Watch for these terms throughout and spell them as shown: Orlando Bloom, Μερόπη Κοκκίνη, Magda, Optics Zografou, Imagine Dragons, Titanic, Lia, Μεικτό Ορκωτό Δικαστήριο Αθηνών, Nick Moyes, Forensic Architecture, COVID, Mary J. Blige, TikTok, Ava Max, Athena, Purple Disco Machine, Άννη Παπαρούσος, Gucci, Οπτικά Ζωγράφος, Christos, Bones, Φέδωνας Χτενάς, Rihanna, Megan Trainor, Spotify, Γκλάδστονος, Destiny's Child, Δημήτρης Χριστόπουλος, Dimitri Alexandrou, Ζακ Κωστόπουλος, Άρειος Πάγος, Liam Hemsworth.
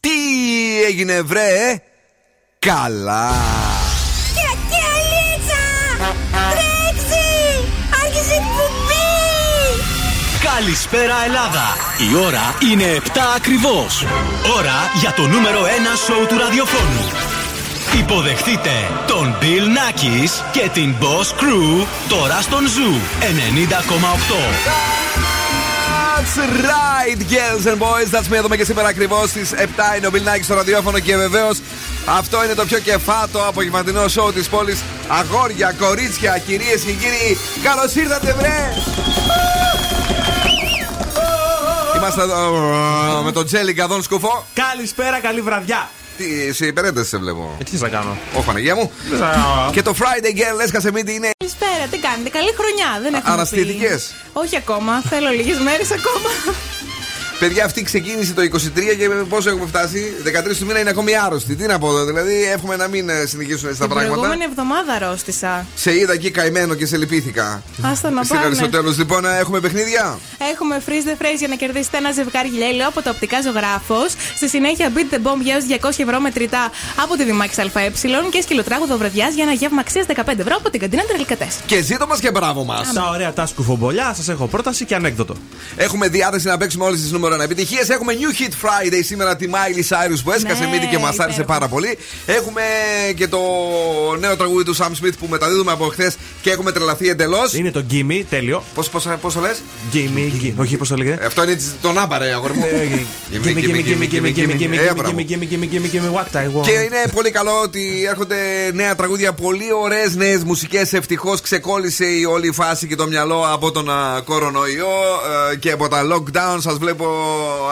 Τι έγινε βρε? Καλά. Καλησπέρα Ελλάδα. Η ώρα είναι 7 ακριβώς. Ώρα για το νούμερο 1 σοου του ραδιοφώνου. Υποδεχτείτε τον Bill Nakis και την Boss Crew τώρα στον Zoo 90,8. That's right, girls and boys. That's me εδώ και σήμερα ακριβώς στις 7 είναι ο Bill Nakis στο ραδιόφωνο και βεβαίως αυτό είναι το πιο κεφάτο απογευματινό σοου της πόλης. Αγόρια, κορίτσια, κυρίες και κύριοι, καλώς ήρθατε βρε! Είμαστε με τον Τζέλι καδόν σκουφό. Καλησπέρα, καλή βραδιά. Σε υπερένταση σε βλέπω. Τι θα κάνω. Όχι, Παναγία μου. Και το Friday Girl έσκασε μύτη είναι. Καλησπέρα, τι κάνετε, καλή χρονιά. Δεν έχουμε αναστητικές. Όχι ακόμα, θέλω λίγες μέρες ακόμα. Παιδιά, αυτή ξεκίνησε το 23 και πόσο έχουμε φτάσει. 13 του μήνα είναι ακόμη άρρωστη. Τι να πω, δηλαδή εύχομαι να μην συνεχίσουν στα πράγματα. Την προηγούμενη εβδομάδα αρρώστησα. Σε είδα εκεί καημένο και σε λυπήθηκα. Άστα να πάμε. Στο τέλος, λοιπόν, έχουμε παιχνίδια. Έχουμε freeze the phrase για να κερδίσετε ένα ζευγάρι γυαλιά από τα Οπτικά Ζωγράφος. Στη συνέχεια, beat the bomb για έως 200 ευρώ μετρητά από τη Demakis AE και σκυλοτράγουδο βραδιάς για ένα γεύμα αξίας 15 ευρώ από την Cantina Trelicate. Και ζήτω μας και μπράβο μας. Τα ωραία τα σκουφομπολιά, σας έχω πρόταση και ανέκδοτο. Έχουμε διάθεση να παίξουμε όλες τις νούμερο. Επιτυχίες. Έχουμε New Hit Friday σήμερα τη Miley Cyrus που έσκασε μύτη και μας άρεσε πάρα πολύ. Έχουμε και το νέο τραγούδι του Sam Smith που μεταδίδουμε από χθες και έχουμε τρελαθεί εντελώς. Είναι το Gimme, τέλειο. Πώς το λες? Gimme, όχι πώς το λέγεται. Αυτό είναι το νάμπα ρε αγόρι μου. Και είναι πολύ καλό ότι έρχονται νέα τραγούδια, πολύ ωραίες νέες μουσικές. Ευτυχώς ξεκόλλησε η όλη φάση και το μυαλό από τον κορονοϊό και από τα lockdown. Σας βλέπω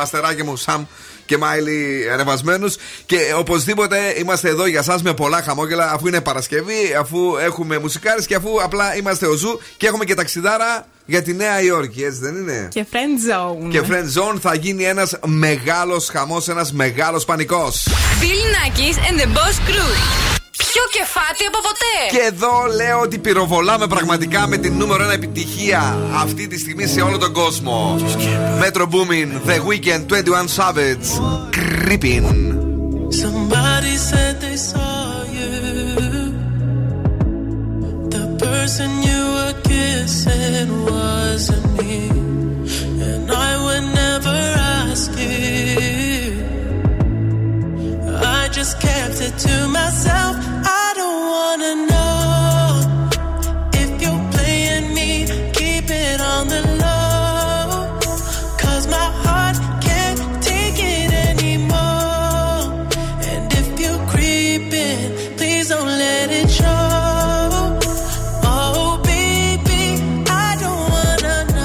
αστεράκι μου, Σαμ και Μάιλι ανεβασμένους. Και οπωσδήποτε είμαστε εδώ για σας με πολλά χαμόγελα, αφού είναι Παρασκευή, αφού έχουμε μουσικάρες και αφού απλά είμαστε ο Ζου και έχουμε και ταξιδάρα για τη Νέα Υόρκη, έτσι δεν είναι? Και Friend Zone. Και Friend Zone θα γίνει ένας μεγάλος χαμός, ένας μεγάλος πανικός. Bill Nakis and the Boss Crew. Πιο κεφάτι από ποτέ! Και εδώ λέω ότι πυροβολάμε πραγματικά με την νούμερο 1 επιτυχία αυτή τη στιγμή σε όλο τον κόσμο. Metro Booming, The Weeknd, 21 Savage, Creepin'. Somebody said they saw you, the person you were kissing wasn't me, and I would never ask you. I just kept it to myself. I don't wanna know if you're playing me. Keep it on the low, 'cause my heart can't take it anymore. And if you're creeping, please don't let it show. Oh baby, I don't wanna know.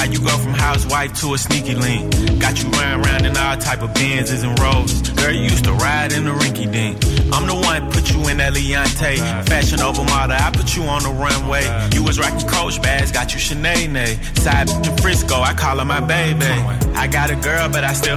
how you go from housewife to a sneaky link. Got you running around in all type of Benzes and Rolls. Girl, you used to ride in the rinky dink. I'm the one put you in that Leontay. Fashion over model, I put you on the runway. You was rocking Coach bags, got you Sinead. Side to Frisco, I call her my baby. I got a girl, but I still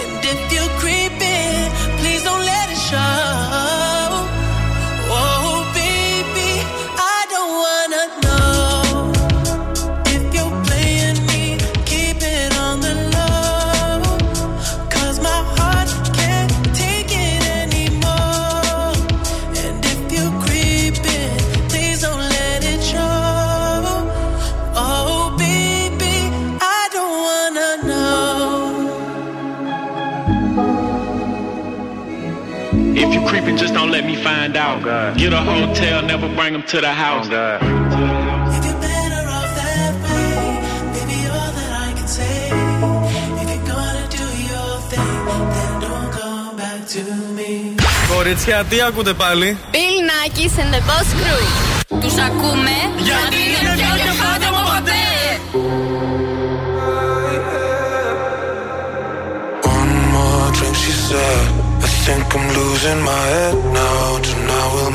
And if you're creeping, please don't let it show. Just don't let me find out. Oh, get a hotel, never bring them to the house. Oh, κορίτσια, τι ακούτε πάλι? Bill Nakis and the Boss Crew. Τους ακούμε γιατί είναι πιο κεφάτε από ποτέ. One more drink, she said. Think I'm losing my head now. Tonight will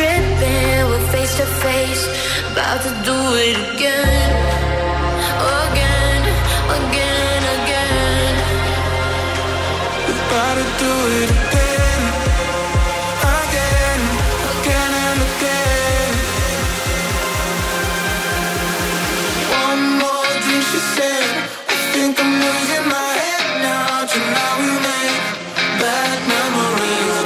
Tripping, we're face to face, about to do it again, again, again, again. We're about to do it again, again, again and again. One more drink, she said. I think I'm losing my head now. Tonight we make bad memories.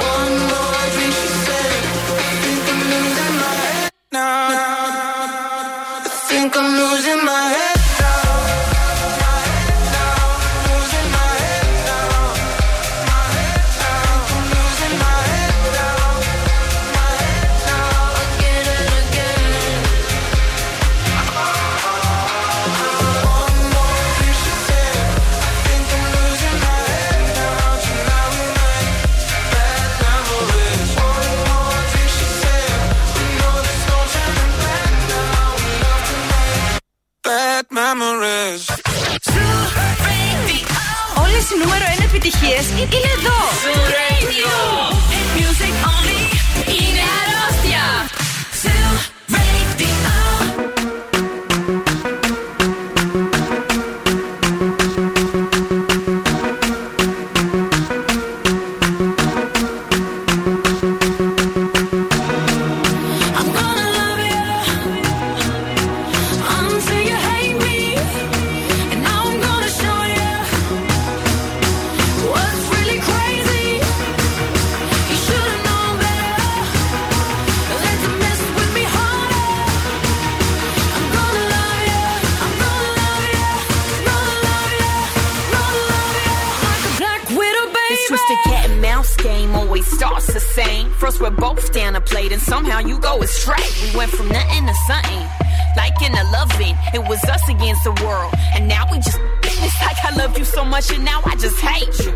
I'm losing my head. Όλες οι νούμερο 1 επιτυχίες είναι εδώ. Zoo Radio. Hit music only. Είναι αρρώστια. Zoo Radio. Somehow you go astray. We went from nothing to something, like in a loving. It was us against the world, and now we just. It's like I loved you so much and now I just hate you.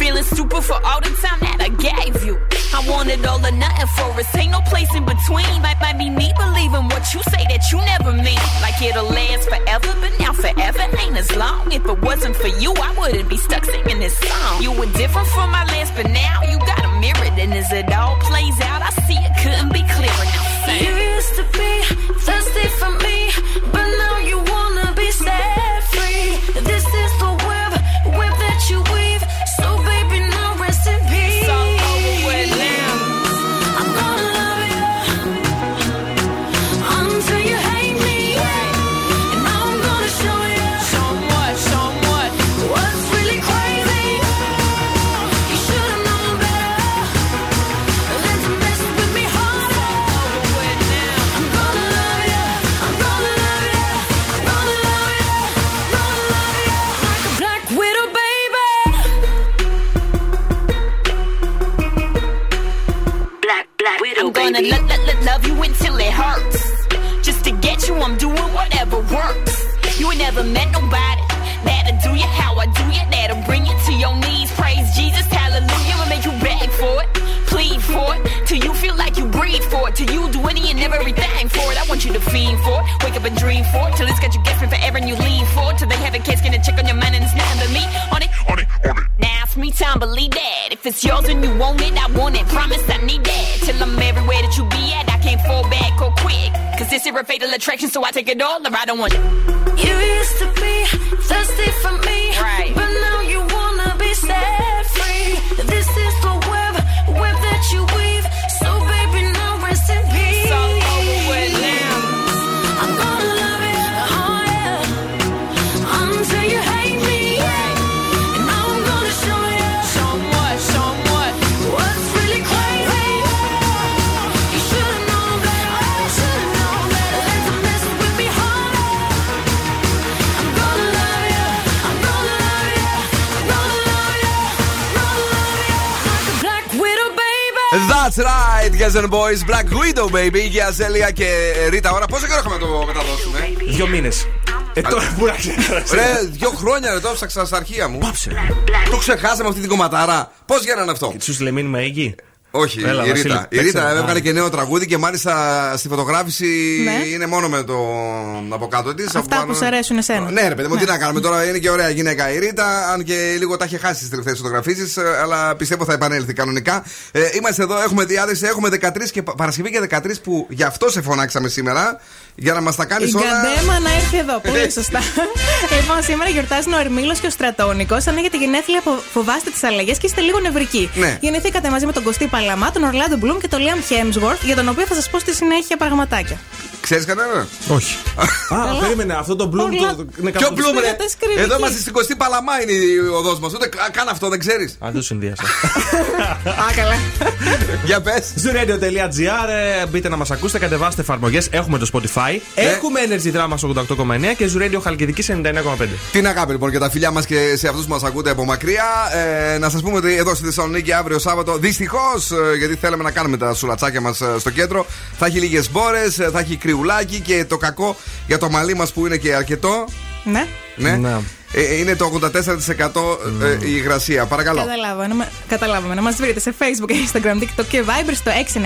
Feeling stupid for all the time that I gave you. I wanted all or nothing for us. Ain't no place in between. Might be me believing what you say that you never mean. Like it'll last forever, but now forever ain't as long. If it wasn't for you, I wouldn't be stuck singing this song. You were different from my last, but now you got a mirror. And as it all plays out, I see it couldn't be clearer. Now sing. You used to be thirsty for me, but now you wanna be set free. This is the web that you weave. So baby, now rest in peace. It's all over with now. I'm gonna love you until you hate me, and I'm gonna show you. Show what, what's really crazy. You should've known better than to mess with me harder. It's all over with now. I'm gonna love you. I'm gonna love you. I'm gonna love you. I'm gonna love you like a black widow, baby. I'm gonna love you until it hurts. Just to get you, I'm doing whatever works. You ain't never met nobody that'll do you how I do you. That'll bring you to your knees. Praise Jesus, hallelujah. I'll make you beg for it, plead for it, till you feel like you breathe for it. Till you do any and everything for it. I want you to fiend for it, wake up and dream for it. Till it's got you guessing forever and you lean for it. Till they have a case, gonna check on your mind and it's nothing but me. On it, on it, on it. Now it's me time, believe that. If it's yours and you want it, I want it. Promise I need that. Till I'm everywhere that you be at, I can't fall back or quick. Cause this is a fatal attraction, so I take it all or I don't want it. You used to be thirsty for me, right? But now you wanna be set free. This is the web that you weave. So baby, now rest in peace. It's all over with now. I'm gonna love you, oh yeah, until you hate me, and I'm gonna show you. Show 'em what, what's really crazy. You should've known better. You should've known better than to mess with me harder. I'm gonna love you. I'm gonna love you. I'm gonna love you. I'm gonna love you like a black widow, baby. That's right, guys and boys, Black Widow, baby, για Ζέλια και Ρίτα. Ωρα, πόσο καιρό έχουμε να το μεταδώσουμε? 2 μήνες. Τώρα πού να ξεχάσει. Ρε, 2 χρόνια ρε, το ψάξα στα αρχεία μου. Πάψε. Το ξεχάσαμε αυτή την κομματάρα. Πώς γίνανε αυτό? Σου στείλε μήνυμα εκεί. Όχι, έλα, η Ρίτα. Βασίλη, η Ρίτα έβγαλε και νέο τραγούδι και μάλιστα στη φωτογράφηση ναι. Είναι μόνο με το από κάτω της. Αυτά που σε αρέσουν εσένα. Ναι, ρε παιδί μου, ναι. Τι να κάνουμε τώρα, είναι και ωραία γυναίκα η Ρίτα, αν και λίγο τα είχε χάσει στις τελευταίες φωτογραφίσεις, αλλά πιστεύω θα επανέλθει κανονικά. Είμαστε εδώ, έχουμε διάθεση, έχουμε 13 και Παρασκευή και 13 που γι' αυτό σε φωνάξαμε σήμερα. Για να μας τα κάνεις όλα. Η Γκαντέμα να έρθει εδώ. Πολύ σωστά. Λοιπόν, σήμερα γιορτάζουν ο Hermilo και ο Στρατόνικο. Αν έχετε γενέθλια, φοβάστε τις αλλαγές και είστε λίγο νευρικοί. Ναι. Γεννηθήκατε μαζί με τον Κωστή Παλαμά, τον Orlando Bloom και τον Liam Hemsworth, για τον οποίο θα σας πω στη συνέχεια πραγματάκια. Ξέρεις κανένα? Όχι. Α, περίμενε, αυτό το Bloom. Ποιο Bloom, ρε? Εδώ είμαστε στην Κωστή Παλαμά, είναι ο οδός μας. Ούτε καν αυτό δεν ξέρεις. Αν το συνδύασα. Α, καλά. Για πες. Zooradio.gr, μπείτε να μας ακούσετε, κατεβάστε εφαρμογές. Έχουμε το Spotify. Έχουμε Energy Drama 88,9 και Zoo Radio Χαλκιδικής 99,5. Την αγάπη λοιπόν και τα φιλιά μας και σε αυτούς που μας ακούτε από μακριά. Να σας πούμε ότι εδώ στη Θεσσαλονίκη αύριο Σάββατο, δυστυχώς, γιατί θέλαμε να κάνουμε τα σουλατσάκια μας στο κέντρο, θα έχει λίγες μπόρες, θα έχει κρυουλάκι και το κακό για το μαλλί μας που είναι και αρκετό. Ναι. Ναι. Ναι. Είναι το 84% η υγρασία. Παρακαλώ. Καταλάβαμε. Να μας βρείτε σε Facebook, Instagram, TikTok και Viber στο 694-6699-510.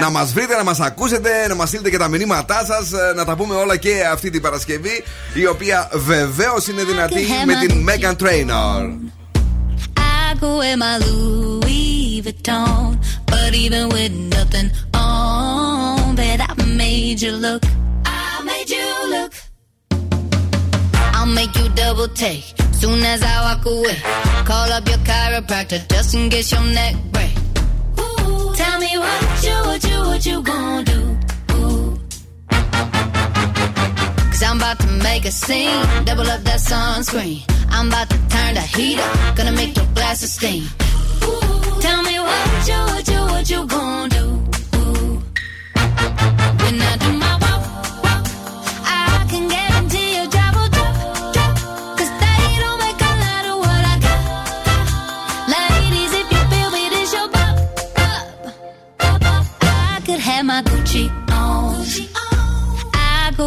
Να μας βρείτε, να μας ακούσετε, να μας στείλετε και τα μηνύματά σας. Να τα πούμε όλα και αυτή την Παρασκευή, η οποία βεβαίως είναι δυνατή με την Megan Trainor. I go in my Louis Vuitton, but even with nothing on, that I made you look. I made you look. I'll make you double take soon as I walk away. Call up your chiropractor just in case your neck break. Ooh, tell me what you gon' do. Ooh. Cause I'm about to make a scene, double up that sunscreen. I'm about to turn the heat up, gonna make your glasses steam. Ooh, tell me what you gon' do. Ooh. When I do my my Gucci on. I go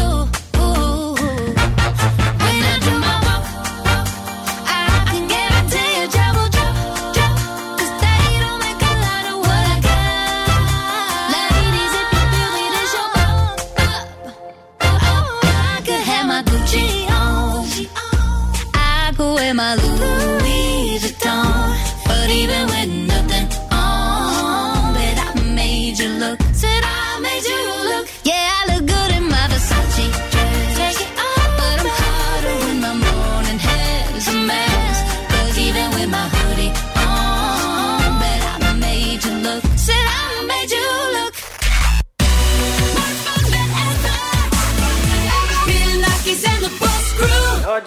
do. Ooh, when I do my walk, I can guarantee you trouble. 'Cause they don't make a lot of what I got. Ladies, if you feel me, then show up. I could have my Gucci on. I could wear my Louis Vuitton. But even with nothing on, but I made you look. Said I made you look. Yeah, I look good in my Versace dress, but I'm hotter when my morning hair's a mess. 'Cause even with my hoodie on, but I made you look. Said I made you look. More than ever. Bill Nakis and the Boss Crew. You're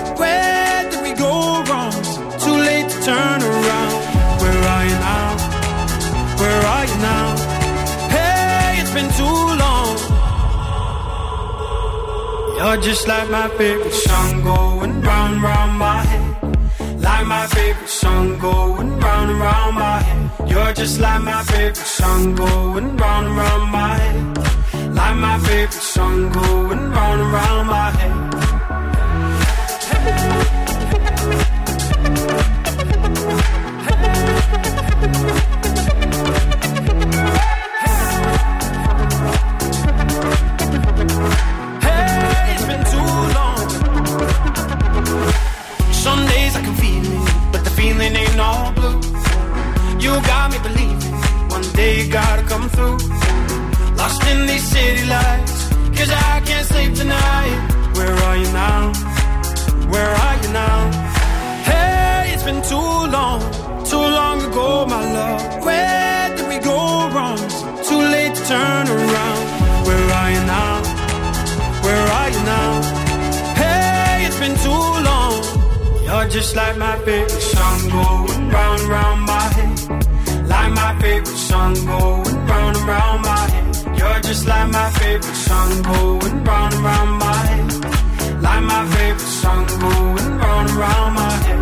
Where did we go wrong? Too late to turn around. Where are you now? Hey, it's been too long. You're just like my favorite song going round and round my head. Like my favorite song going round and round my head. You're just like my favorite song going round and round my head. Like my favorite song going round and round my head. All blue. You got me believing one day you gotta come through. Lost in these city lights, 'cause I can't sleep tonight. Where are you now? Where are you now? Hey, it's been too long ago, my love. Where did we go wrong? Too late to turn around. Where are you now? Where are you now? Hey, it's been too long. You're just like my favorite song going round and round my head. Like my favorite song going round and round my head. You're just like my favorite song going round and round my head. Like my favorite song going round and round my head.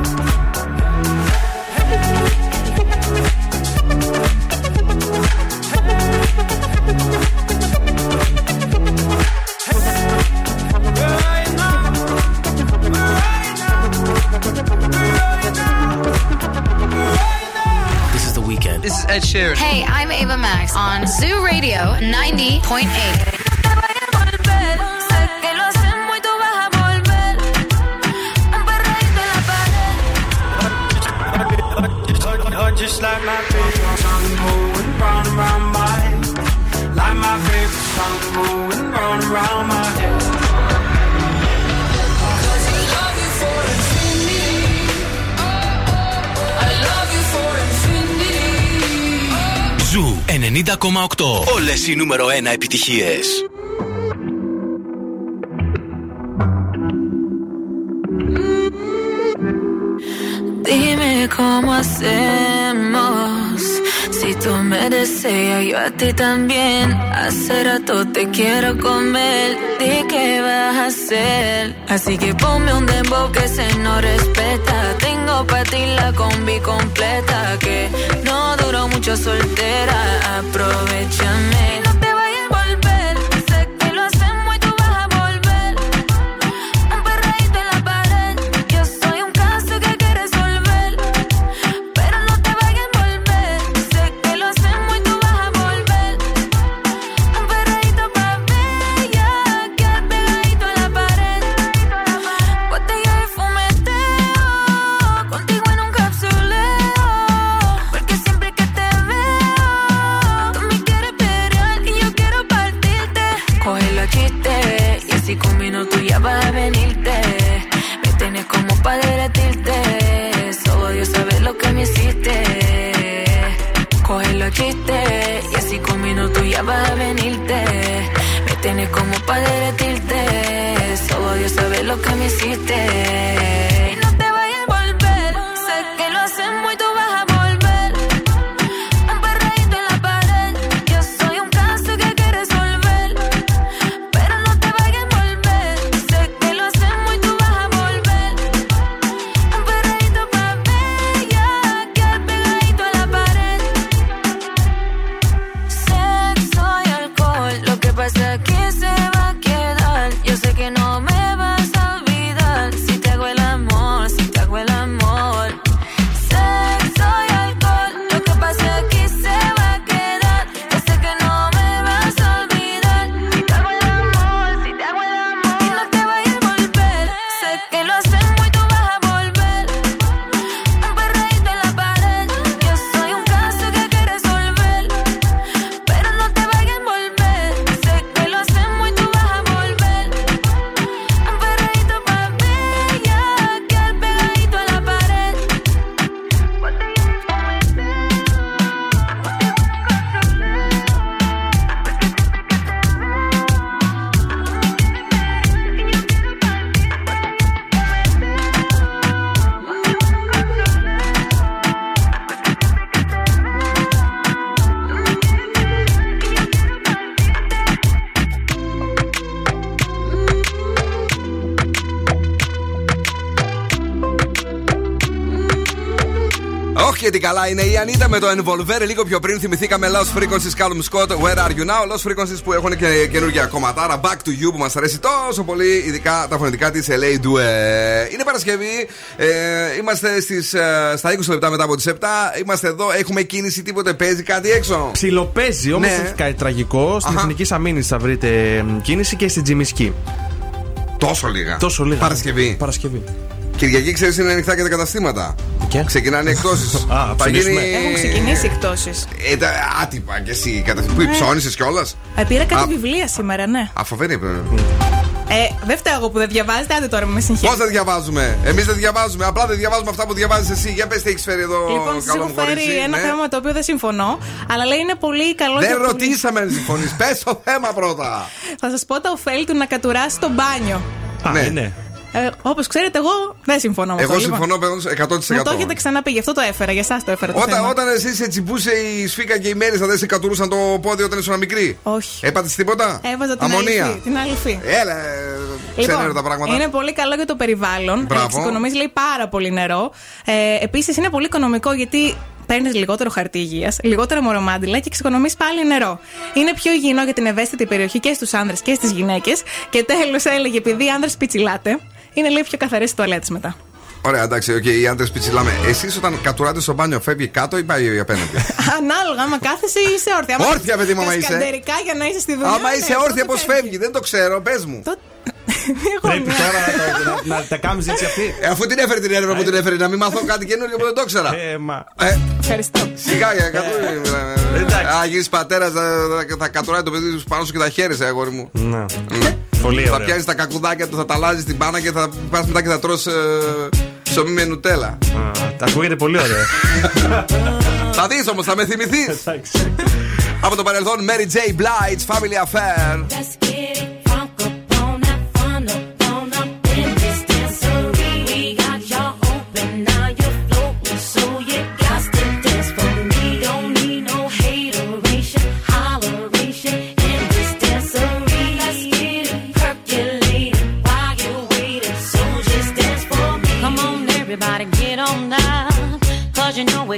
This is Ed Sheeran. Hey, I'm Ava Max on Zoo Radio 90.8. Just like my favorite song going round and round my head. Like my favorite song going round and round my head. 'Cause I love you for infinity. I love you for infinity. Ζου 90,8. Όλες οι νούμερο 1 επιτυχίες. Dime cómo hacemos. Si tú me deseas, yo a ti también. Hace rato te quiero comer. ¿De qué vas a hacer? Así que ponme un dembow que se no respeta. Tengo pa' ti la combi completa. Que no duró mucho soltera. Aprovechame. lo que me hiciste. Coge los chistes y así con minutos ya vas a venirte. Me tienes como para derretirte. Solo Dios sabe lo que me hiciste. Y no te vayas a volver. Sé que lo haces muy tú vas a volver. Un perreíto en la pared. Yo soy un caso que hay que resolver. Pero no te vayas a volver. Sé que lo haces muy tú vas a volver. Un perreíto pa' ver. Ya quedar pegadito a la pared. Sexo y alcohol. Lo que pasa es que se va a quedar. Yo sé que no me vas a olvidar. Si te hago el amor, si te hago el amor. Sexo y alcohol. Lo que pasa aquí se va a quedar. Yo sé que no me vas a olvidar. Si te hago el amor, si te hago el amor. Y no te vayas a volver. Sé que lo haces muy tú vas a volver. Un perreíto en la pared. Yo soy un caso que hay que resolver. Pero no te vayas a volver. Sé que lo haces muy tú vas a volver. Un perreíto pa' ver, ya quedar pegadito a la pared. Όχι γιατί καλά είναι η Ανίτα με το Envolver. Λίγο πιο πριν θυμηθήκαμε Lost Frequencies Callum Scott, Where Are You Now. Lost Frequencies που έχουν και καινούργια κομματάρα. Back to You που μας αρέσει τόσο πολύ, ειδικά τα φωνητικά της LA DUE. Είναι Παρασκευή, είμαστε στα 20 λεπτά μετά από τις 7. Είμαστε εδώ, έχουμε κίνηση, τίποτε παίζει κάτι έξω. Ψιλοπαίζει όμως, ναι. Έχει κάτι τραγικό. Στην Εθνική Σαμίνης θα βρείτε κίνηση και στην Τζιμισκή. Τόσο λίγα. Παρασκευή. Κυριακή, ξέρεις, είναι ανοιχτά και τα καταστήματα. Και? Ξεκινάνε εκπτώσεις. Έχουν ξεκινήσει εκπτώσεις. Άτυπα και εσύ. Που υψώνησες κιόλας. Πήρα κάτι βιβλία σήμερα, ναι. Αφοβαίνει πρέπει. Δεν φταίω εγώ που δεν διαβάζετε, άντε τώρα με συγχαίρετε. Πώς δεν διαβάζουμε. Εμείς δεν διαβάζουμε. Απλά δεν διαβάζουμε αυτά που διαβάζεις εσύ. Για πες τι έχεις φέρει εδώ. Λοιπόν, σας έχω φέρει ένα θέμα το οποίο δεν συμφωνώ. Αλλά λέει είναι πολύ καλό. Δεν ρωτήσαμε αν συμφωνείς. Πες το θέμα πρώτα. Θα σας πω τα ωφέλη του να κατουράσει το μπάνιο. Ναι. Όπως ξέρετε, εγώ δεν συμφωνώ με αυτό. Εγώ συμφωνώ λοιπόν, 100%. Μου το έχετε ξαναπεί, γι' αυτό το έφερα, για εσάς το έφερα. Όταν εσείς σε τσιμπούσε η σφίκα και η Μέλισσα, δεν σε κατουρούσαν το πόδι όταν ήσουν μικρή. Όχι. Έπατες τίποτα. Έβαζα την αληφή. Έλα, ξένα τα πράγματα. Είναι πολύ καλό για το περιβάλλον. Εξοικονομείς, λέει, πάρα πολύ νερό. Επίσης, είναι πολύ οικονομικό γιατί παίρνεις λιγότερο χαρτί υγείας, λιγότερα μορομάντιλα και εξοικονομείς πάλι νερό. Είναι πιο υγιεινό για την ευαίσθητη περιοχή και στους άνδρες και στις γυναίκες. Και τέλος έλεγε, επειδή οι άνδρες πιτσιλάτε, είναι λίγο πιο καθαρές οι τουαλέτες μετά. Ωραία, εντάξει, οι άντρες πιτσιλάμε. Εσείς όταν κατουράτε στο μπάνιο, φεύγει κάτω ή πάει απέναντι? Ανάλογα, άμα κάθεσαι είσαι όρθια. Όρθια, παιδί μου, άμα είσαι. Σκαντερικά για να είσαι στη δουλειά. Άμα είσαι όρθια, πώς φεύγει, δεν το ξέρω, πες μου. Πρέπει τώρα να τα κάνεις έτσι αυτή. Αφού την έφερε την έρευνα που την έφερε, να μην μάθω κάτι καινούργιο που δεν το ήξερα. Ευχαριστώ. Σιγά για κατουρά. Αγγίζει πατέρα, θα κατουράει το παιδί σου πάνω σου και τα χαίρεσαι, αγόρι μου. Θα πιάνεις τα κακουδάκια του, θα τα αλλάζεις την πάνα και θα πας μετά και θα τρως ψωμί με νουτέλα. Τα ακούγεται πολύ ωραία. Θα δεις όμως, θα με θυμηθείς. Από το παρελθόν, Mary J. Blige, Family Affair. You know we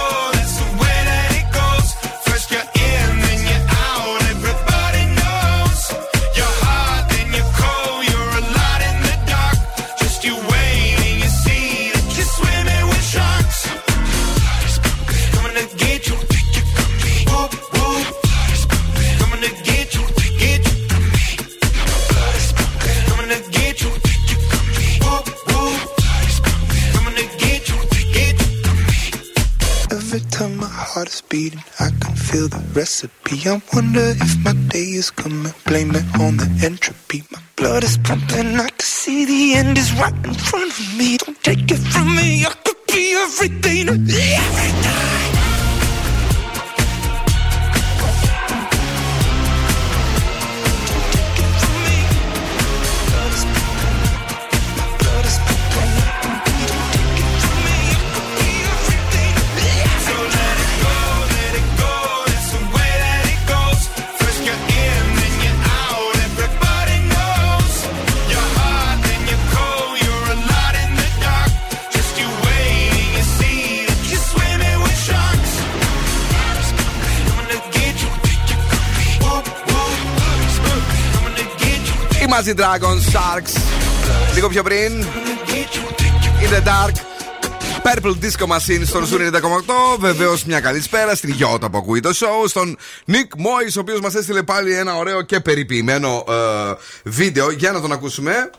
Heart is beating, I can feel the recipe. I wonder if my day is coming. Blame it on the entropy. My blood is pumping, I can see the end is right in front of me. Don't take it from me, I could be everything, everything. Μαζί Dragon Sharks. Λίγο πιο πριν In the Dark Purple Disco Machine στον Zoo 90,8. Βεβαίως μια καλησπέρα στην Γιώτα που ακούει το show. Στον Nick Moyes, ο οποίος μας έστειλε πάλι ένα ωραίο και περιποιημένο βίντεο. Για να τον ακούσουμε.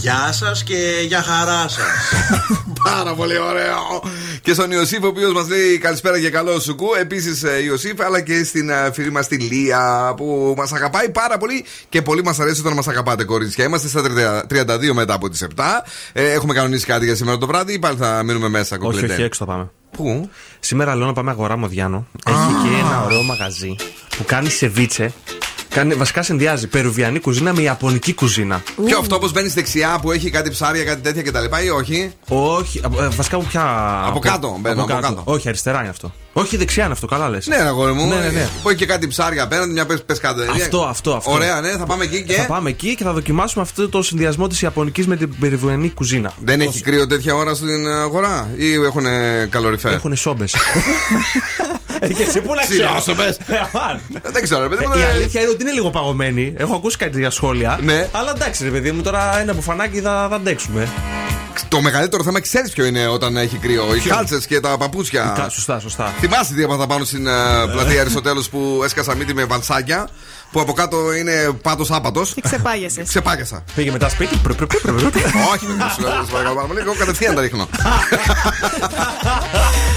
Γεια σας και για χαρά σας. Πάρα πολύ ωραίο. Και στον Ιωσήφ, ο οποίος μας λέει καλησπέρα και καλό σουκού. Επίσης Ιωσήφ, αλλά και στην φίλη μας τη Λία, που μας αγαπάει πάρα πολύ. Και πολύ μας αρέσει όταν μας αγαπάτε, κορίτσια. Είμαστε στα 32 μετά από τις 7. Έχουμε κανονίσει κάτι για σήμερα το βράδυ ή πάλι θα μείνουμε μέσα? Όχι, όχι, έξω θα πάμε. Πού? Σήμερα λέω να πάμε αγορά Μοδιάνο. Έχει και ένα ωραίο μαγαζί που κάνει σεβίτσε. Βασικά συνδυάζει περουβιανή κουζίνα με ιαπωνική κουζίνα. Ποιο αυτό, όπως μπαίνεις δεξιά που έχει κάτι ψάρια, κάτι τέτοια κτλ. Ή όχι. Όχι, βασικά από πια. Από κάτω μπαίνω. Από κάτω. Όχι, αριστερά είναι αυτό. Όχι, δεξιά είναι αυτό, καλά λες. Ναι, αγόρι μου. Ναι. Που έχει και κάτι ψάρια απέναντι, μια πεσκάντα. Αυτό. Ωραία, ναι, θα πάμε εκεί και. Θα πάμε εκεί και θα δοκιμάσουμε αυτό το συνδυασμό της ιαπωνικής με την περουβιανή κουζίνα. Δεν έχει κρύο τέτοια ώρα στην αγορά ή έχουν καλοριφέ? Έχουν σόμπες. Εσύ πού να ξέρεις. Δεν ξέρω, ρε παιδί μου. Η αλήθεια είναι ότι είναι λίγο παγωμένη. Έχω ακούσει κάτι για σχόλια. Ναι. Αλλά εντάξει, ρε παιδί μου, τώρα ένα μπουφανάκι θα αντέξουμε. Το μεγαλύτερο θέμα, ξέρεις ποιο είναι όταν έχει κρύο? Οι κάλτσες και τα παπούτσια. Σωστά. Θυμάσαι τι έπαθα πάνω στην πλατεία Αριστοτέλους που έσκασα μύτη με βαλσάκια. Που από κάτω είναι πάτος άπατος. Ξεπάγεσαι. Ξεπάγεσα. Πήγε μετά σπίτι. Όχι, δεν σου παρακαλώ. Εγώ κατευθείαν τα ρίχνω.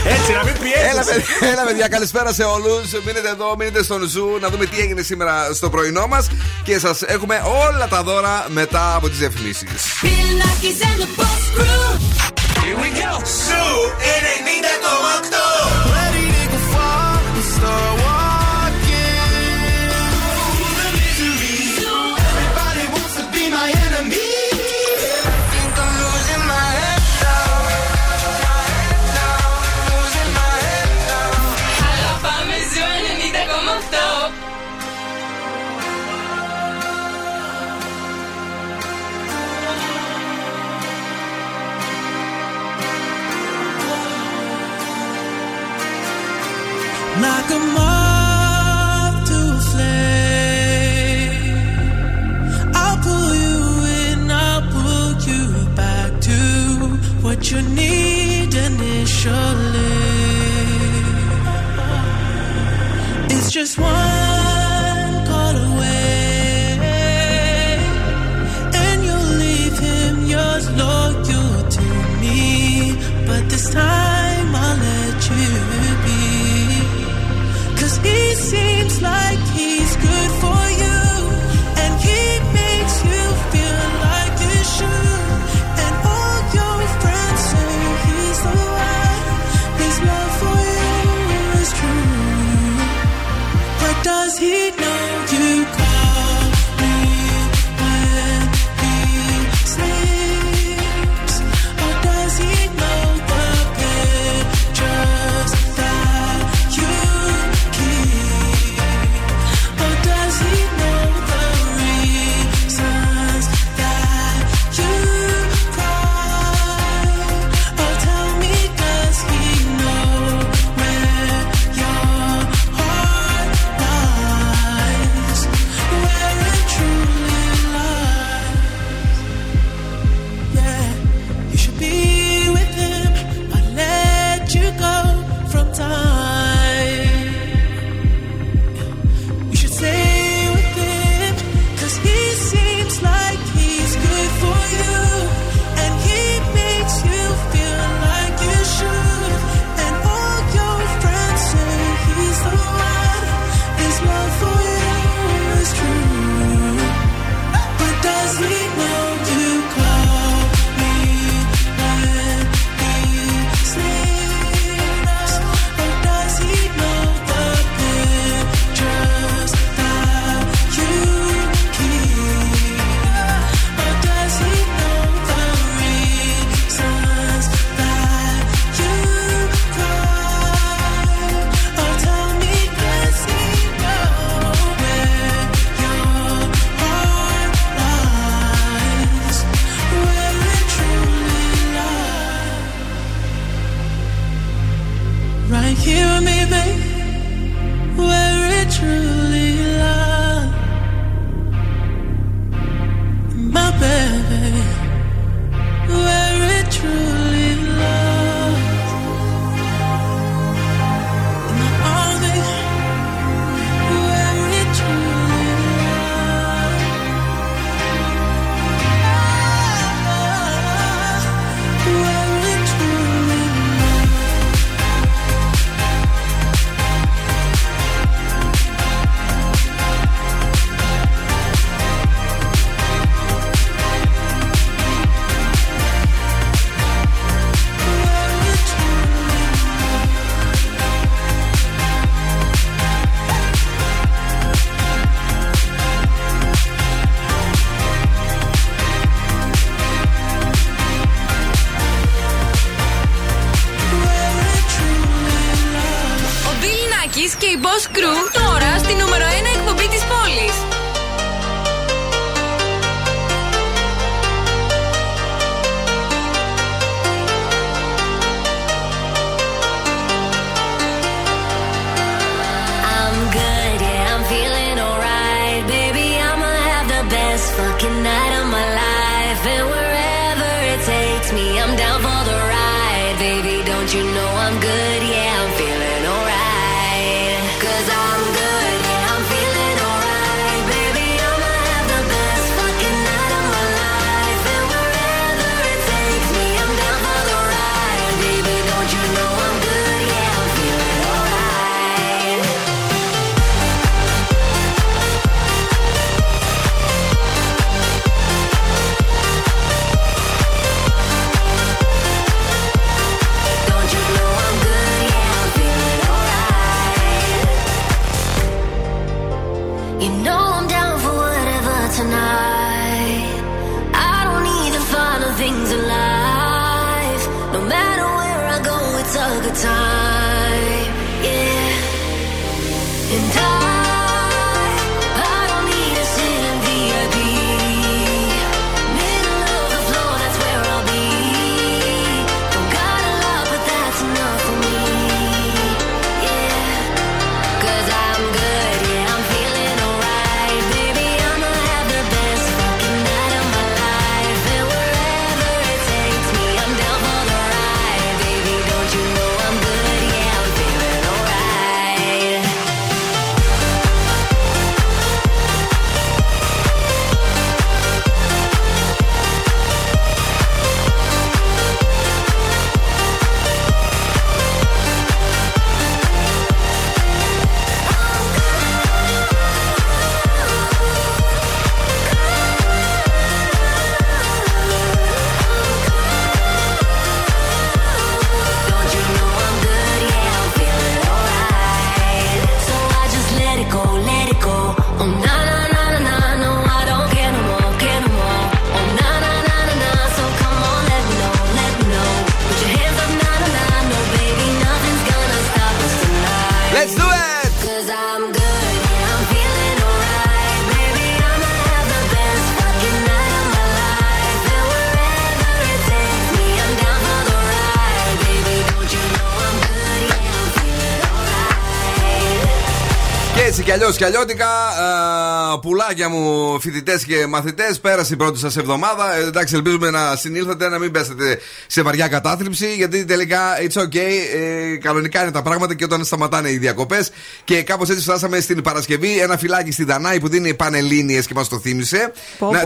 Έτσι, να μην πιέζεσαι. Έλα, παιδιά, καλησπέρα σε όλους. Μείνετε εδώ, μείνετε στον Ζου να δούμε τι έγινε σήμερα στο πρωινό μας. Και σας έχουμε όλα τα δώρα μετά από τις διαφημίσεις. Everybody wants to be my what you need initially. It's just one call away, and you'll leave him yours loyal to me. But this time I'll let you be, 'cause he seems like he's good for you, and he makes you feel like you should. And all your friends say he's the one, his love for you is true. Does he know you call me when he sleeps? Or does he know the pictures that you keep? Or does he know the reasons that you cry? Or tell me, does he know where you're? έτσι κι αλλιώς κι αλλιώτικα. Πουλάκια μου, φοιτητές και μαθητές, πέρασε η πρώτη σας εβδομάδα. Εντάξει, ελπίζουμε να συνήλθατε, να μην πέσετε σε βαριά κατάθλιψη, γιατί τελικά it's ok. Κανονικά είναι τα πράγματα και όταν σταματάνε οι διακοπές. Και κάπως έτσι φτάσαμε στην Παρασκευή. Ένα φυλάκι στην Δανάη που δίνει πανελλήνιες και μας το θύμισε.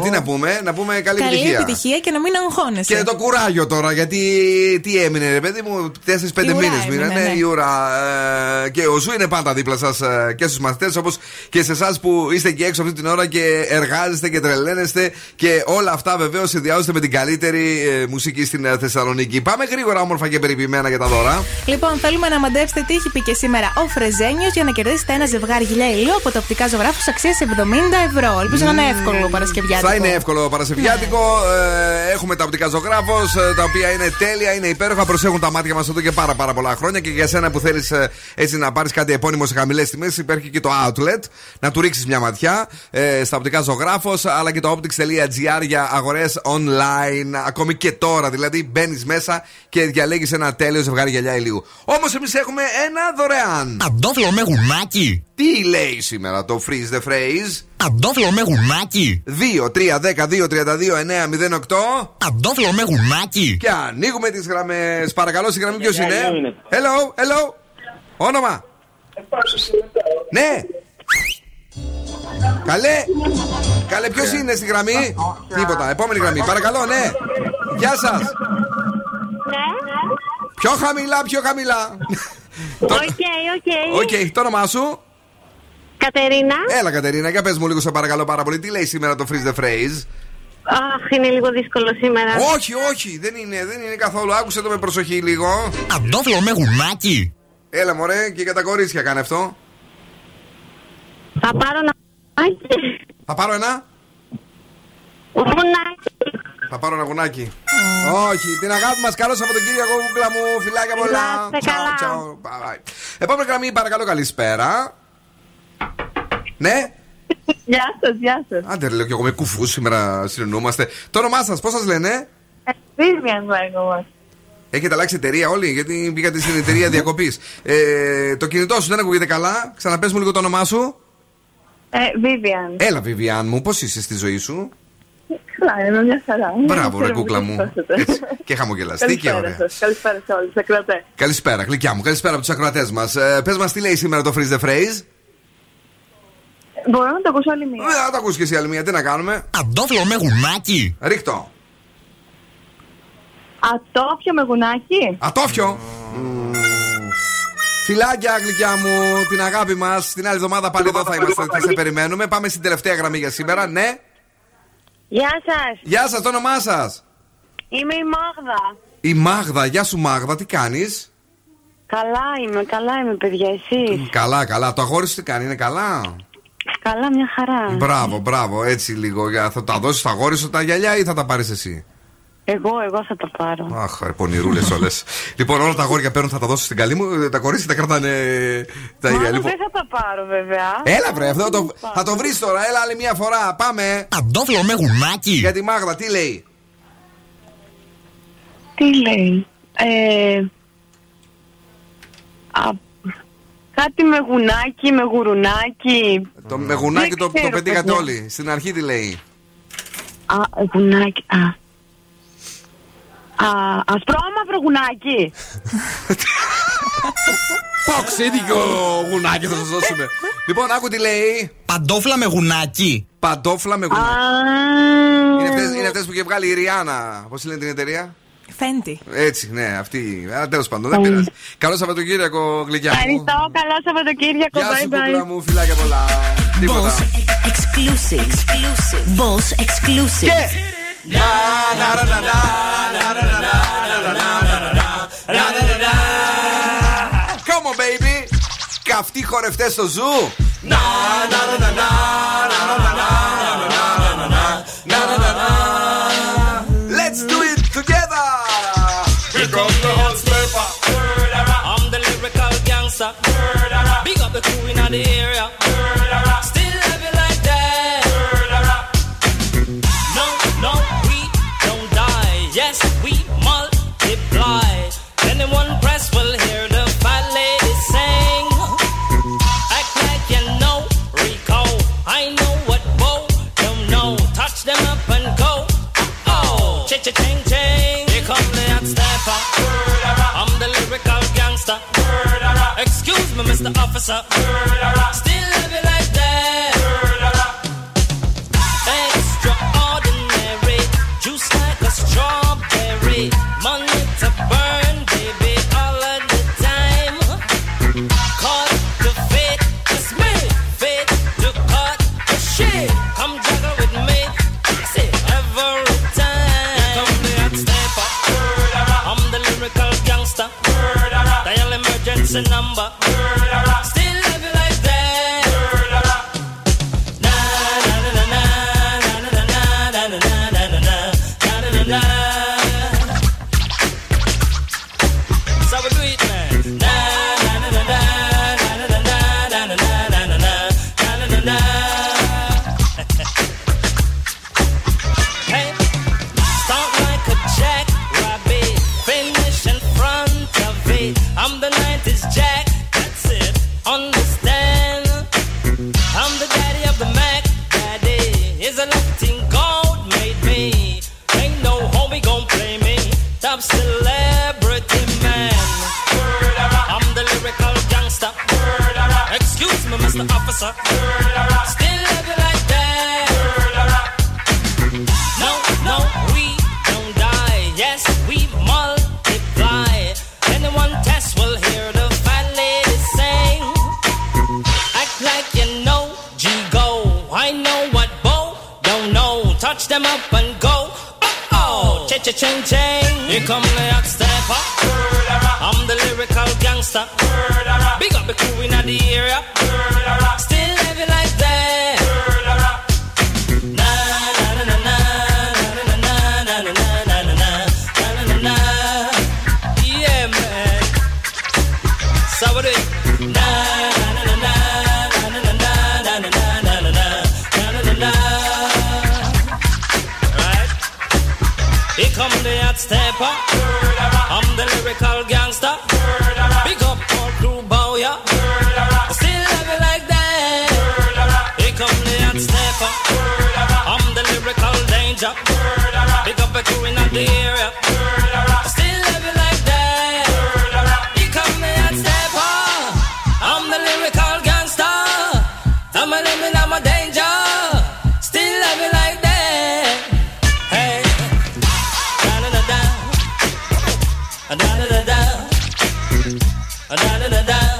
Τι να πούμε, καλή επιτυχία. Καλή επιτυχία και να μην αγχώνεσαι. Και το κουράγιο τώρα, γιατί τι έμεινε, ρε παιδί μου, 4-5 μήνες μείνανε. Ναι. Η ώρα. Και ο Ζου είναι πάντα δίπλα σας και στους μαθητές, όπως και σε εσάς που είστε εκεί έξω αυτή την ώρα και εργάζεστε και τρελαίνεστε. Και όλα αυτά βεβαίως συνδυάζονται με την καλύτερη μουσική στην Θεσσαλονίκη. Πάμε γρήγορα, όμορφα και περιποιημένα για τα δώρα. Λοιπόν, θέλουμε να μαντέψετε τι έχει πει και σήμερα ο Φρεζένιος για να κερδίσετε ένα ζευγάρι γυαλιά ηλίου από τα Οπτικά Ζωγράφου αξίας 70€. Ελπίζω να είναι εύκολο παρασκευιάτικο. Θα είναι εύκολο παρασκευιάτικο. Ναι. Έχουμε τα Οπτικά Ζωγράφου, τα οποία είναι τέλεια, είναι υπέροχα, προσέχουν τα μάτια μας εδώ και πάρα πολλά χρόνια. Και για σένα που θέλεις έτσι να πάρεις κάτι επώνυμο σε χαμηλές τιμές, υπάρχει και το outlet, να του ρίξεις μια ματιά στα Οπτικά Ζωγράφος, αλλά και το optics.gr για αγορές online. Ακόμη και τώρα δηλαδή μπαίνεις μέσα και διαλέγεις ένα τέλειο ζευγάρι γυαλιά ηλίου. Όμως εμείς έχουμε ένα δωρεάν Αντόφλο με γουμάκι. Τι λέει σήμερα το freeze the phrase? Αντόφλο με γουμάκι. 2-3-10-2-32-9-08. Αντόφλο με γουμάκι. Και ανοίγουμε τις γραμμές. Παρακαλώ, στη γραμμή ποιος είναι? Hello, hello. Όνομα. Ναι. Καλέ. Καλέ, ποιος είναι στη γραμμή? Τίποτα, επόμενη γραμμή. Παρακαλώ, ναι. Γεια σας. Ναι. Πιο χαμηλά, πιο χαμηλά. Οκ. Το όνομά σου? Κατερίνα. Έλα, Κατερίνα, για πες μου λίγο, σε παρακαλώ πάρα πολύ, τι λέει σήμερα το freeze the phrase? Αχ, είναι λίγο δύσκολο σήμερα. Όχι, δεν είναι καθόλου. Άκουσε το με προσοχή λίγο. Αντόφλο με γουμάκι. Έλα μωρέ, και για τα κορίτσια κάνε αυτό. Θα πάρω ένα γουνάκι. Θα πάρω ένα γουνάκι. Όχι, την αγάπη μας, καλό Σαββατοκύριακο, κούκλα μου, φιλάκια πολλά. Τσάου. Επόμενη γραμμή, παρακαλώ, καλησπέρα. Ναι. Γεια σας. Άντε ρε, λέω κι εγώ με κουφούς σήμερα συνεννοούμαστε. Το όνομά σας, πώς σας λένε? Vivian λέγομαι. Έχετε αλλάξει εταιρεία όλοι, γιατί πήγατε στην εταιρεία διακοπής. Το κινητό σου δεν ακούγεται καλά. Ξαναπες μου λίγο το όνομά σου. Vivian. Έλα, Vivian μου, πώς είσαι στη ζωή σου? Καλά, είμαι μια χαρά. Μπράβο, ρε κούκλα μου. Και χαμογελαστή και ωραία. Καλησπέρα σε όλους τους ακροατές. Καλησπέρα, γλυκιά μου. Καλησπέρα από τους ακροατές μας. Πες μας τι λέει σήμερα το freeze the phrase. Μπορώ να το ακούσω άλλη μία? Να το ακούσεις και εσύ άλλη μία, τι να κάνουμε. Αντόφλο με γουμάκι. Ρίχτω. Ατόφιο με γουνάκι. Ατόφιο. Φιλάκια, γλυκιά μου, την αγάπη μας. Την άλλη εβδομάδα πάλι εδώ θα είμαστε και σε περιμένουμε. Πάμε στην τελευταία γραμμή για σήμερα, ναι. Γεια σας, το όνομά σας? Είμαι η Μάγδα. Η Μάγδα, γεια σου Μάγδα, τι κάνεις? Καλά είμαι παιδιά, εσείς? Καλά, το αγόρι σου τι κάνει, είναι καλά? Καλά, μια χαρά. Μπράβο, έτσι λίγο. Θα τα δώσεις στο αγόρι σου τα γυαλιά ή θα τα πάρεις εσύ? Εγώ θα το πάρω. Αχ, πονηρούλες όλες. Λοιπόν, όλα τα αγόρια παίρνουν, θα τα δώσω στην καλή μου. Τα κορίτσια τα κρατάνε τα ίδια. Λοιπόν, δεν θα τα πάρω, βέβαια. Έλα, βρε, αυτό θα το βρεις τώρα. Έλα, άλλη μια φορά. Πάμε. Αντόφλο με γουμάκι. Για τη Μάγδα, τι λέει? Κάτι με γουνάκι, με γουρουνάκι. Το με γουνάκι το πετύχατε όλοι. Στην αρχή τι λέει? Γουνάκι. Ασπρόμαυρο γουνάκι. Ποξίδικο γουνάκι θα σας δώσουμε. Λοιπόν, άκου τι λέει. Παντόφλα με γουνάκι. Είναι αυτές που είχε βγάλει η Ριάννα. Πώς λένε την εταιρεία? Φέντη. Έτσι, ναι, αυτή. Τέλος πάντων, δεν πειράζει. Καλό Σαββατοκύριακο, γλυκιά μου. Ευχαριστώ, καλό Σαββατοκύριακο. Γεια σου, κούκλα μου, φιλάκια πολλά. Τίποτα. Boss exclusive. La la la la la la la la la la. Come on baby. Καυτοί χορευτές στο Zoo. La la la la la la la la. Let's do it together. Here comes the hot stepper. I'm the lyrical gangster. Big up the crew in the area. Still love it like that. No, we don't die. Yes, we multiply. Anyone press will hear the fat lady sing. Act like you know Mister. Murderer. Excuse me, Mr. Officer. Murderer. Still love you like that. Murderer. Extraordinary, juice like a strawberry, money to burn, baby, all of the time. Caught the fit, it's me, fit to cut the shit. Come juggle with me, I say every time. Here come the hot stepper, I'm the lyrical gangster. Dial emergency number. Still love you like that. So we do it, man. Na na na na na na na na na na na na na. Hey, start like a jackrabbit, finish in front of it. I'm the 90s Jack, that's it. Understand? I'm the daddy of the Mac, daddy is a Latin gold made me. Top celebrity man. I'm the lyrical gangster. Excuse me, Mr. Officer. Still love you like that. No, no, we don't die. Yes, we multiply. Anyone test will hear the fat lady sing. Act like you know G-Go. I know what Bo don't know. Touch them up and go. Ching ching, here come the hot stepper. I'm the lyrical gangster. Big up the crew in the area. Still living like that. Na na na na na na na na na na na na. Yeah man. So what do you? Na na na na na na na na na na na na na. Here come the hot stepper. I'm the lyrical gangster. Big up all crew, bow ya. Still love you like that. Here come the hot stepper. I'm the lyrical danger. Big up the crew in the area. Still love you like that. Here come the hot stepper. I'm the lyrical gangster. Tell me, let me know my danger. Still love you like that. Da da da da, da da da da.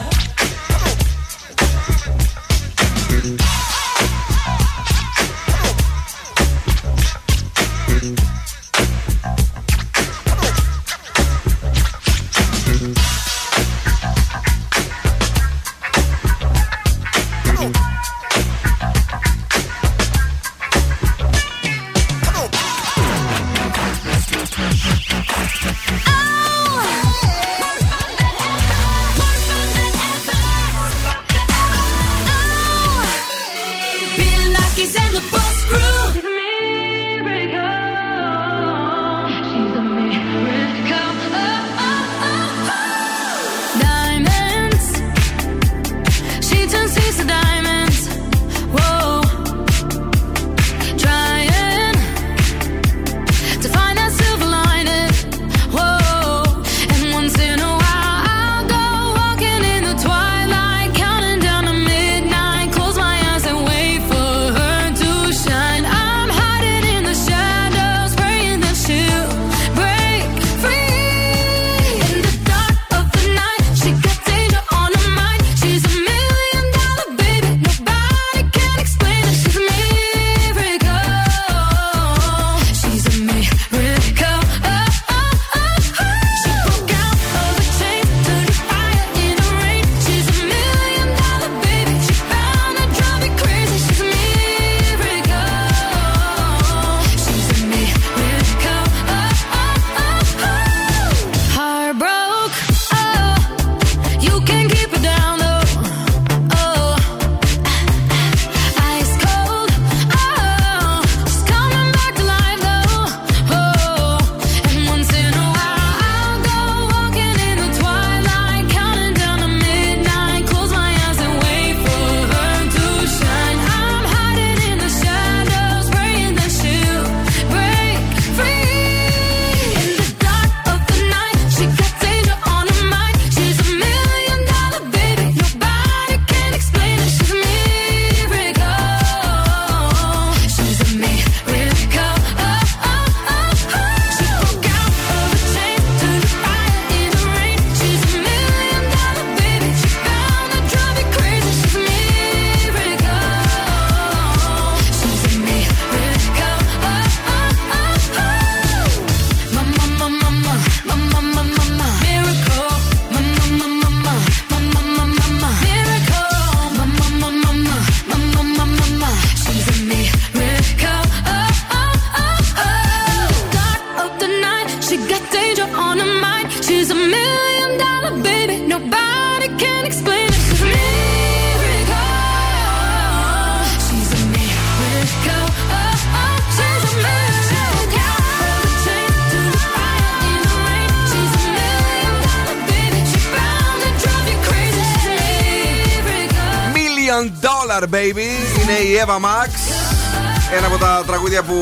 Dollar Baby. Είναι η Eva Max. Ένα από τα τραγούδια που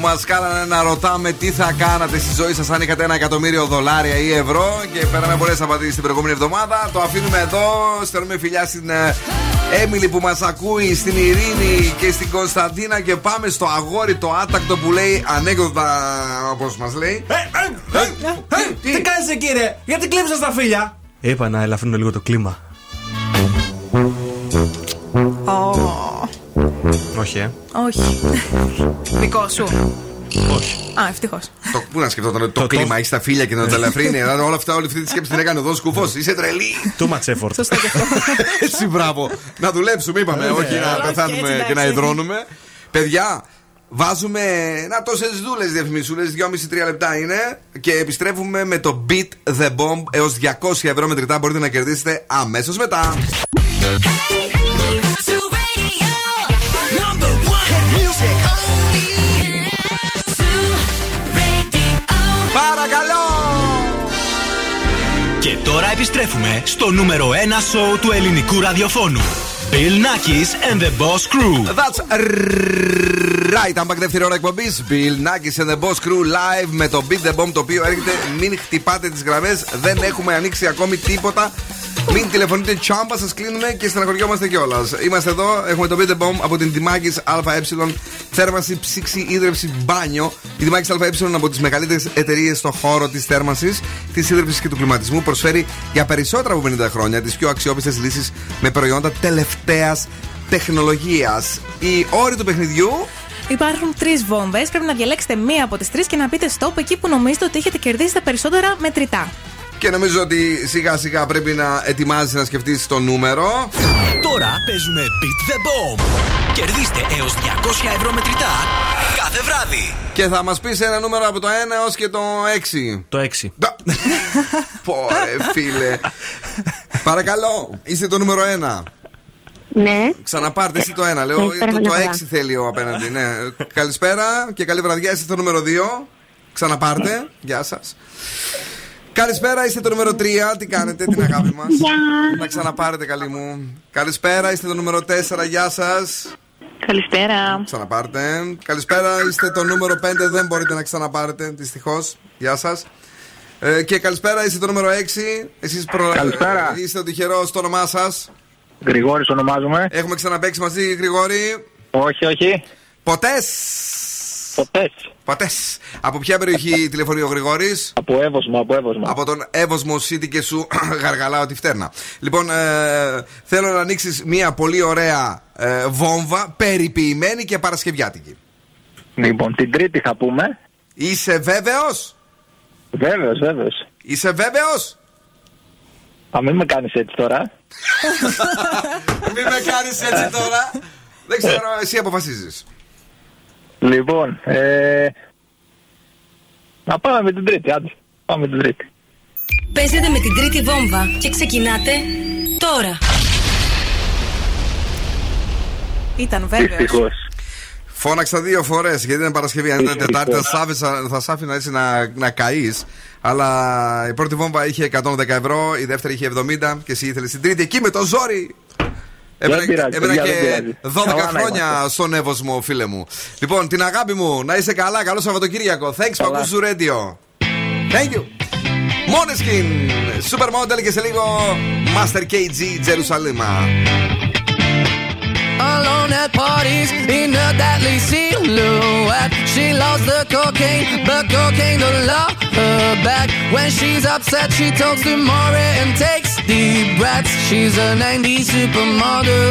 μας κάνανε να ρωτάμε τι θα κάνατε στη ζωή σας αν είχατε $1.000.000 ή ευρώ. Και πέραμε πολλές απαντήσεις την προηγούμενη εβδομάδα. Το αφήνουμε εδώ. Στέλνουμε φιλιά στην Έμιλη που μας ακούει, στην Ειρήνη και στην Κωνσταντίνα. Και πάμε στο αγόρι το άτακτο που λέει ανέκδοτα, όπως μας λέει. Τι κάνεις κύριε, γιατί κλέψες τα φίλια? Είπα να ελαφρύνω λίγο το κλίμα. Όχι, όχι. Δικό σου. Όχι. Α, ευτυχώς. Πού να σκεφτώ το κλίμα, έχεις τα φίλια και να τα ελαφρύνει. Όλα αυτά, όλη αυτή τη σκέψη την έκανε εδώ σκουφός. Είσαι τρελή. Too much effort. Σωστά και αυτό. Έτσι, μπράβο. Να δουλέψουμε, είπαμε. Όχι να πεθάνουμε και να υδρώνουμε. Παιδιά, βάζουμε να τόσες δούλες διαφημισούλες, 2,5-3 λεπτά είναι. Και επιστρέφουμε με το Beat the Bomb. Έως €200 μετρητά μπορείτε να κερδίσετε αμέσως μετά. Παρακαλώ! Και τώρα επιστρέφουμε στο νούμερο 1 σοου του ελληνικού ραδιοφώνου. Bill Nakis and the Boss Crew. That's right. I'm back, δεύτερη ώρα εκπομπής. Bill Nakis and the Boss Crew live με το Beat the Bomb, το οποίο έρχεται. Μην χτυπάτε τις γραμμές, δεν έχουμε ανοίξει ακόμη τίποτα. Μην τηλεφωνείτε τσάμπα, σας κλείνουμε και στεναχωριόμαστε κιόλας. Είμαστε εδώ, έχουμε το Beat the Bomb από την Demakis ΑΕ. Θέρμανση, ψήξη, ίδρυψη, μπάνιο. Η Demakis ΑΕ είναι από τις μεγαλύτερες εταιρείες στον χώρο της θέρμανσης, της ίδρυψης και του κλιματισμού. Προσφέρει για περισσότερα από 50 χρόνια τις πιο αξιόπιστες λύσεις με προϊόντα τελευταίας τεχνολογίας. Οι όροι του παιχνιδιού. Υπάρχουν 3 βόμβες. Πρέπει να διαλέξετε μία από τις 3 και να πείτε stop εκεί που νομίζετε ότι έχετε κερδίσει τα περισσότερα μετρητά. Και νομίζω ότι σιγά σιγά πρέπει να ετοιμάζεις να σκεφτείς το νούμερο. Τώρα παίζουμε Beat the Bomb. Κερδίστε έως €200 μετρητά κάθε βράδυ. Και θα μας πεις ένα νούμερο από το 1 έως και το 6. Το 6. Πόρε φίλε. Παρακαλώ, είστε το νούμερο 1. Ναι. Ξαναπάρτε εσύ το 1. Λέω το 6 θέλει ο απέναντι. Ναι. Καλησπέρα και καλή βραδιά. Είστε το νούμερο 2. Ξαναπάρτε. Γεια σας. Καλησπέρα, είστε το νούμερο 3. Τι κάνετε, την αγάπη μας? Yeah. Να ξαναπάρετε, καλή μου. Καλησπέρα, είστε το νούμερο 4. Γεια σας. Καλησπέρα. Ξαναπάρτε. Καλησπέρα, είστε το νούμερο 5. Δεν μπορείτε να ξαναπάρετε, δυστυχώς. Γεια σας. Και καλησπέρα, είστε το νούμερο 6. Εσείς καλησπέρα. Είστε ο τυχερός, το όνομά σας? Γρηγόρης ονομάζομαι. Έχουμε ξαναπαίξει μαζί, Γρηγόρη? Όχι, όχι. Ποτές. Από ποια περιοχή τηλεφωνεί ο Γρηγόρης? Από Euosmo, Από τον Euosmo City και σου γαργαλάω τη φτέρνα. Λοιπόν, θέλω να ανοίξεις μια πολύ ωραία βόμβα, περιποιημένη και παρασκευιάτικη. Λοιπόν, την Τρίτη θα πούμε. Είσαι βέβαιος? Βέβαιος. Είσαι βέβαιος? Α, μην με κάνεις έτσι τώρα. Δεν ξέρω, εσύ αποφασίζεις. Λοιπόν, να πάμε με την Τρίτη, άντε. Πάμε την Τρίτη. Παίζετε με την Τρίτη βόμβα και ξεκινάτε τώρα. Ήταν βέβαιος. Δυστυχώς. Φώναξα 2 φορές γιατί ήταν Παρασκευή. Αν ήταν Τετάρτη θα σ' άφηνα έτσι να καείς. Αλλά η πρώτη βόμβα είχε €110, η δεύτερη είχε 70 και εσύ ήθελες την Τρίτη εκεί με το ζόρι. Έπαινα και 12 χρόνια στον Euosmo, φίλε μου. Λοιπόν, την αγάπη μου, να είσαι καλά. Καλό Σαββατοκύριακο. Thanks for the Zoo Radio. Thank you. Måneskin, Supermodel και σε λίγο Master KG Jerusalema. Alone at parties in a deadly silhouette. She loves the cocaine, but cocaine don't love her back. When she's upset, she talks to Maury and takes deep breaths. She's a 90s supermodel.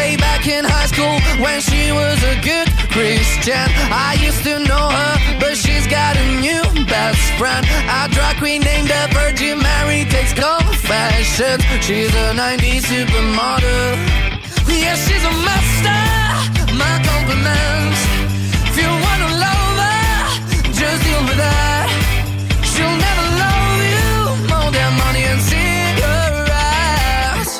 Way back in high school, when she was a good Christian, I used to know her, but she's got a new best friend. A drag queen named the Virgin Mary takes confessions. She's a 90s supermodel. Yeah, she's a master, my compliments. If you wanna love her, just deal with her. She'll never love you more than money and cigarettes.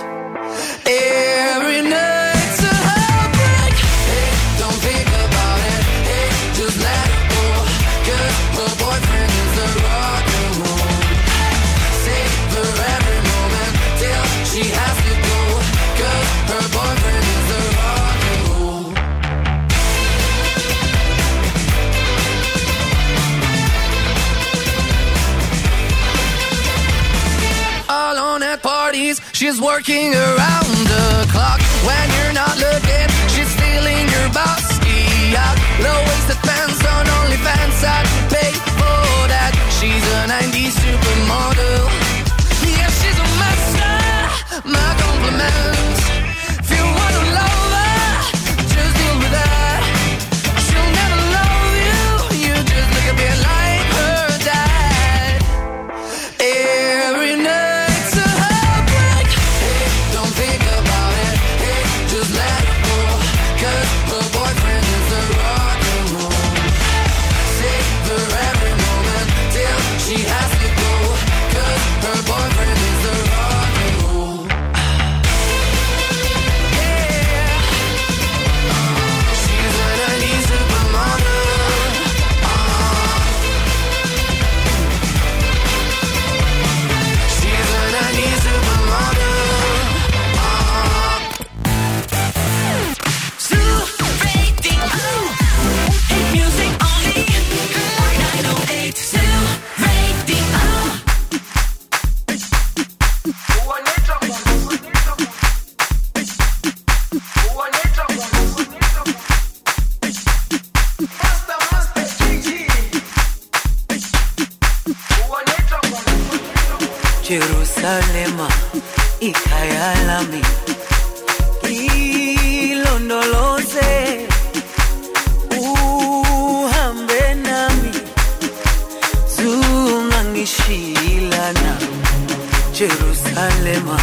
Every night's a heartbreak. Hey, don't think about it. Hey, just let it go. Cause the boyfriend is a rock and roll. Save her every moment till she has to go. Cause She's working around the clock when you're not looking. She's stealing your bossy out. Low-waisted pants on OnlyFans. I'd pay for that. She's a 90s supermodel. Yeah, she's a master. My compliments. If you want to love her, just deal with her. She'll never love you. You just look a bit like her dad. Every night. Jerusalema ikayalami ilondoloze uhambe nami zungangishilana Jerusalema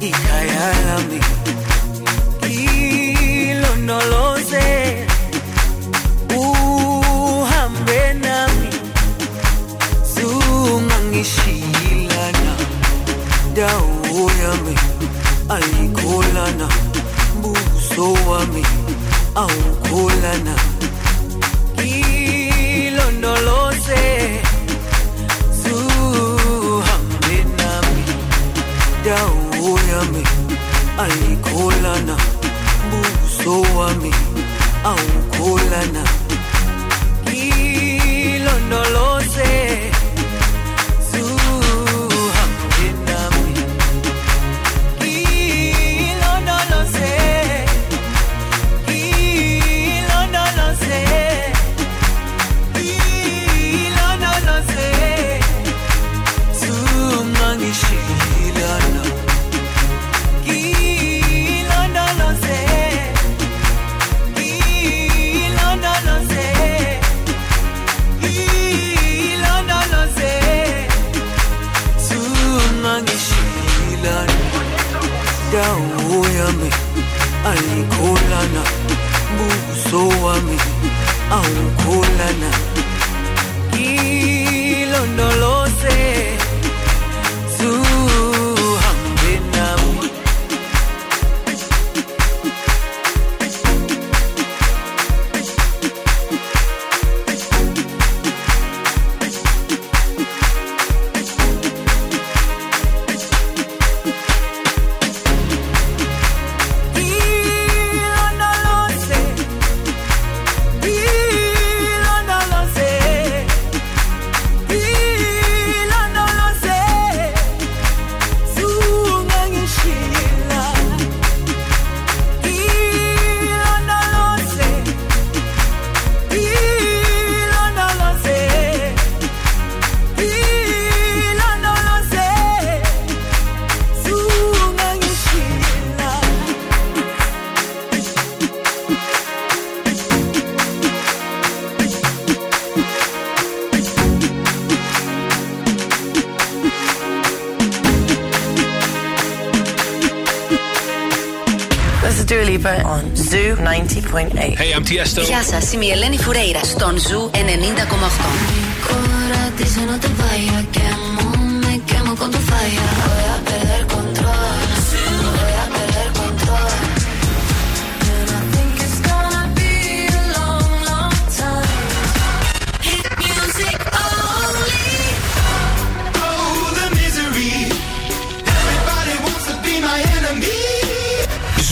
ikayalami ilondoloze uhambe nami zungangishilana Dawo yami ayikolana buso wami awukolana ilondoloze zuhambe nami Dawo yami ayikolana buso wami awukolana ilondoloze Alikolana, buso wami, aukolana Ilondolose, zuhambe nami Zoo 90.8. Hey, I'm Tiesto. Γεια σας, είμαι η Ελένη Φουρέιρα στον Zoo 90.8.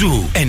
Ζου 90,8.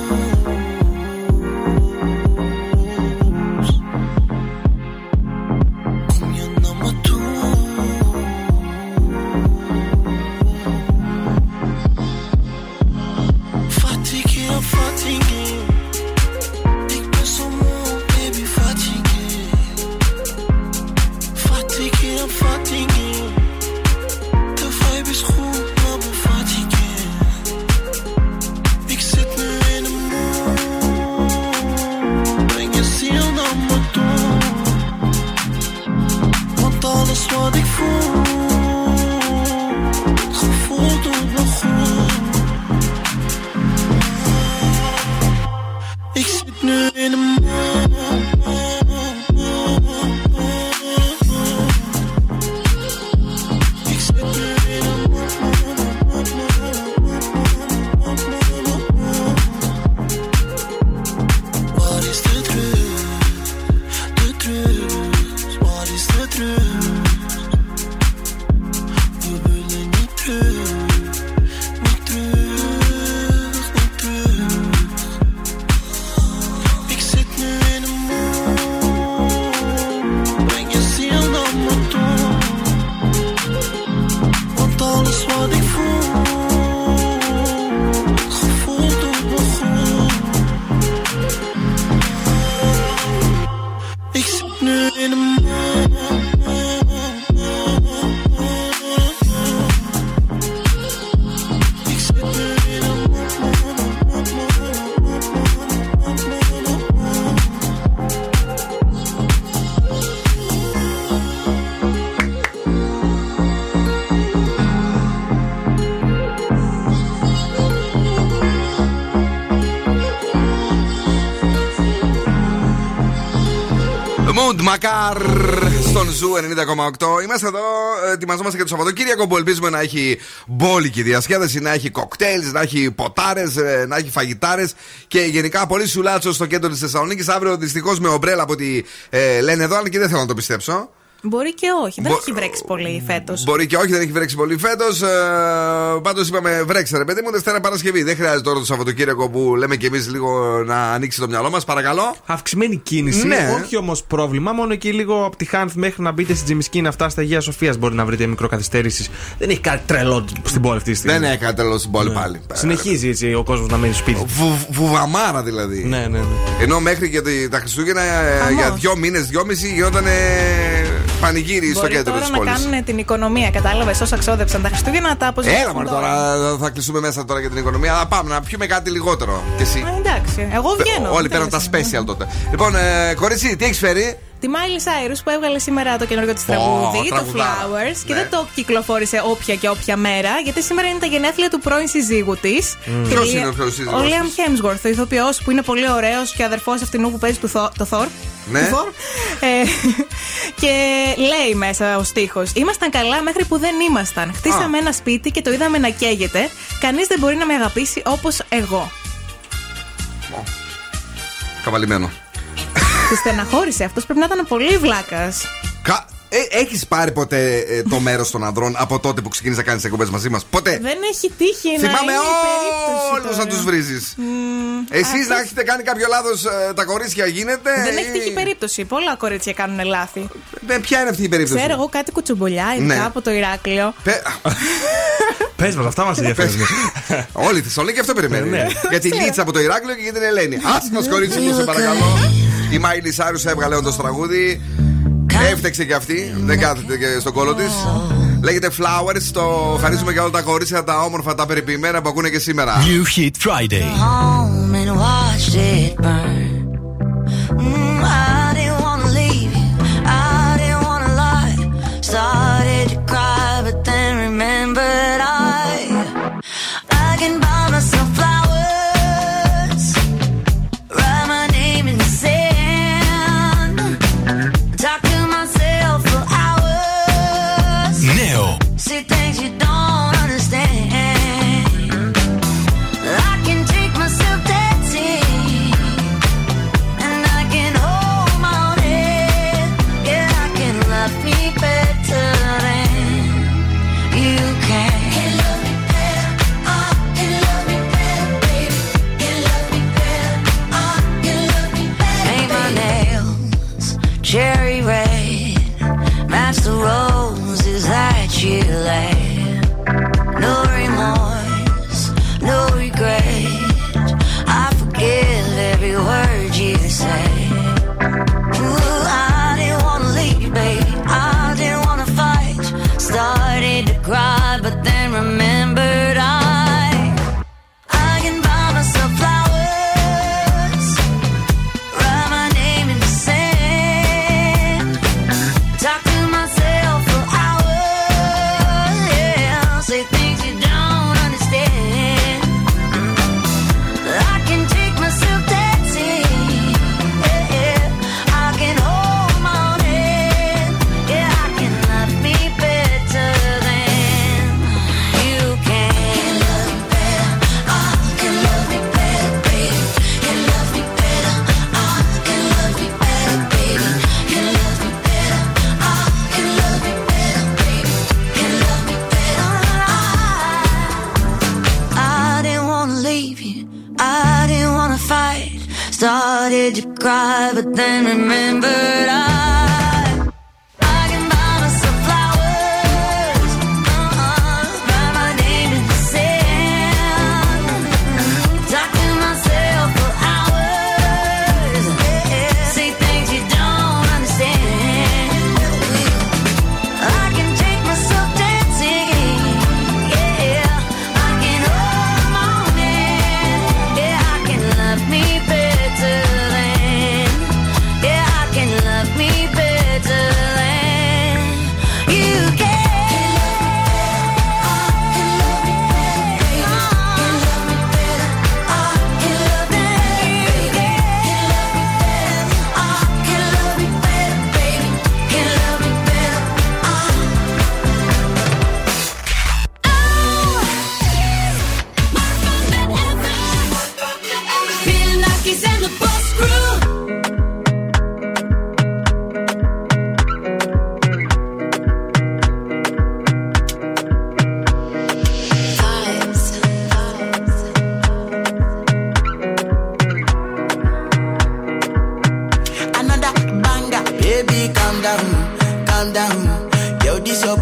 Mood Macar στον Ζου 90,8. Είμαστε εδώ, ετοιμαζόμαστε για το Σαββατοκύριακο που ελπίζουμε να έχει μπόλικη διασκέδαση, να έχει κοκτέιλ, να έχει ποτάρες, να έχει φαγητάρες και γενικά πολύ σουλάτσο στο κέντρο της Θεσσαλονίκης. Αύριο δυστυχώς με ομπρέλα από ό,τι λένε εδώ, αλλά και δεν θέλω να το πιστέψω. Μπορεί και όχι, δεν έχει βρέξει πολύ φέτος. Μπορεί και όχι, δεν έχει βρέξει πολύ φέτος. Πάντως είπαμε βρέξε ρε παιδί μου, Δευτέρα Παρασκευή. Δεν χρειάζεται τώρα το Σαββατοκύριακο που λέμε και εμείς λίγο να ανοίξει το μυαλό μας, παρακαλώ. Αυξημένη κίνηση, ναι. Όχι όμως πρόβλημα, μόνο εκεί λίγο από τη Χάνθ μέχρι να μπείτε στην Τζιμισκή, να φτάσετε Αγία Σοφίας. Μπορεί να βρείτε μικροκαθυστέρησεις. Δεν έχει κάτι τρελό στην πόλη αυτή τη στιγμή. Δεν έχει κάτι τρελό στην πόλη, ναι. Πάλι. Συνεχίζει έτσι ο κόσμος να μένει στο σπίτι. Βουβαμάρα δηλαδή. Ναι, ναι, ναι. Ενώ μέχρι και τα Χριστούγεννα για 2 μήνες, 2,5 γινόταν. Πανηγύρι στο κέντρο της πόλης. Τώρα να κάνουν την οικονομία, κατάλαβες, όσα ξόδεψαν τα Χριστούγεννα τα αποζημιώσουν. Έλα, μα τώρα θα κλείσουμε μέσα τώρα για την οικονομία. Αλλά πάμε να πιούμε κάτι λιγότερο. Και εσύ. Εντάξει, εγώ βγαίνω. Όλοι παίρνουν τα special τότε. Λοιπόν, κορίτσι, τι έχεις φέρει? Τη Miley Cyrus που έβγαλε σήμερα το καινούργιο της τραγούδι, το Flowers, ναι. Και δεν το κυκλοφόρησε όποια και όποια μέρα, γιατί σήμερα είναι τα γενέθλια του πρώην συζύγου της. Ποιος είναι ο πρώην συζύγος? Ο Liam Hemsworth, ο ηθοποιός που είναι πολύ ωραίος και αδερφός αυτού που παίζει το Thor. Ναι. Και λέει μέσα ο στίχος: «Ήμασταν καλά μέχρι που δεν ήμασταν. Χτίσαμε ένα σπίτι και το είδαμε να καίγεται. Κανείς δεν μπορεί να με αγαπήσει όπως εγώ». Καβαλημένο. Τη στεναχώρησε, αυτός πρέπει να ήταν πολύ βλάκας. Έχεις πάρει ποτέ το μέρος των ανδρών από τότε που ξεκίνησε να κάνεις εκπομπές μαζί μας? Ποτέ. Δεν έχει τύχει να θυμάμαι όλους να τους βρίζεις. Εσείς να έχετε κάνει κάποιο λάθος, τα κορίτσια γίνεται. Δεν έχει τύχει περίπτωση. Πολλά κορίτσια κάνουν λάθη. Ποια είναι αυτή η περίπτωση? Ξέρω εγώ κάτι κουτσομπολιά, ειδικά από το Ηράκλειο. Πες μας, αυτά μας ενδιαφέρουν. Όλη τη Θεσσαλονίκη αυτό περιμένει. Για τη Λίτσα από το Ηράκλειο και για την Ελένη. Άσε μας κορίτσι μου, σε παρακαλώ. Η Miley Cyrus έβγαλε όντως τραγούδι. Έφταξε και αυτή, δεν κάθεται και στον κόλο της. Λέγεται Flowers, το χαρίζουμε για όλα τα κορίτσια, τα όμορφα, τα περιποιημένα που ακούνε και σήμερα. New Hit Friday.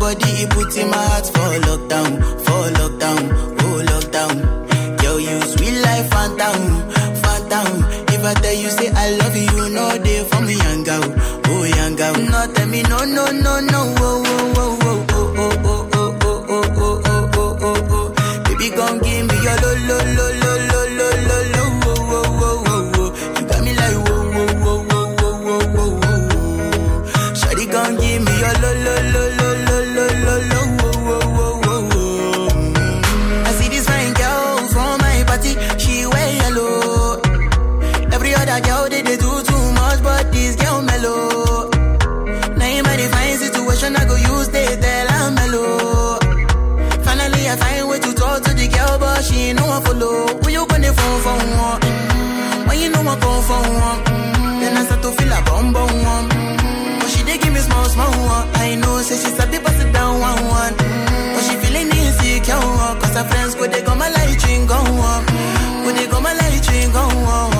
body, it puts in my heart for lockdown, oh lockdown. Yo, you sweet life, phantom, phantom. If I tell you, say I love you, you know they for me, young girl, oh young girl. No, tell me, no, no, no, no, oh, oh, oh, oh, oh, oh, oh, oh, oh, oh, oh, oh, oh, oh, oh. Baby, come give me your lo, lo, lo, lo, lo, lo, lo, lo, oh, oh, oh, oh, oh. You got me like, oh, oh, oh, oh, oh, oh, oh, oh. Shawty, come give me your lo, lo, lo, lo. She ain't no one follow. When you gonna phone for one? When you know I come for one? Then I start to feel a bum bum one. But she dey give me small small one. I know, say she's a bit pass it down one one. But she feeling insecure one. Cause her friends go they come my light ring go one. Go they come my light ring go one.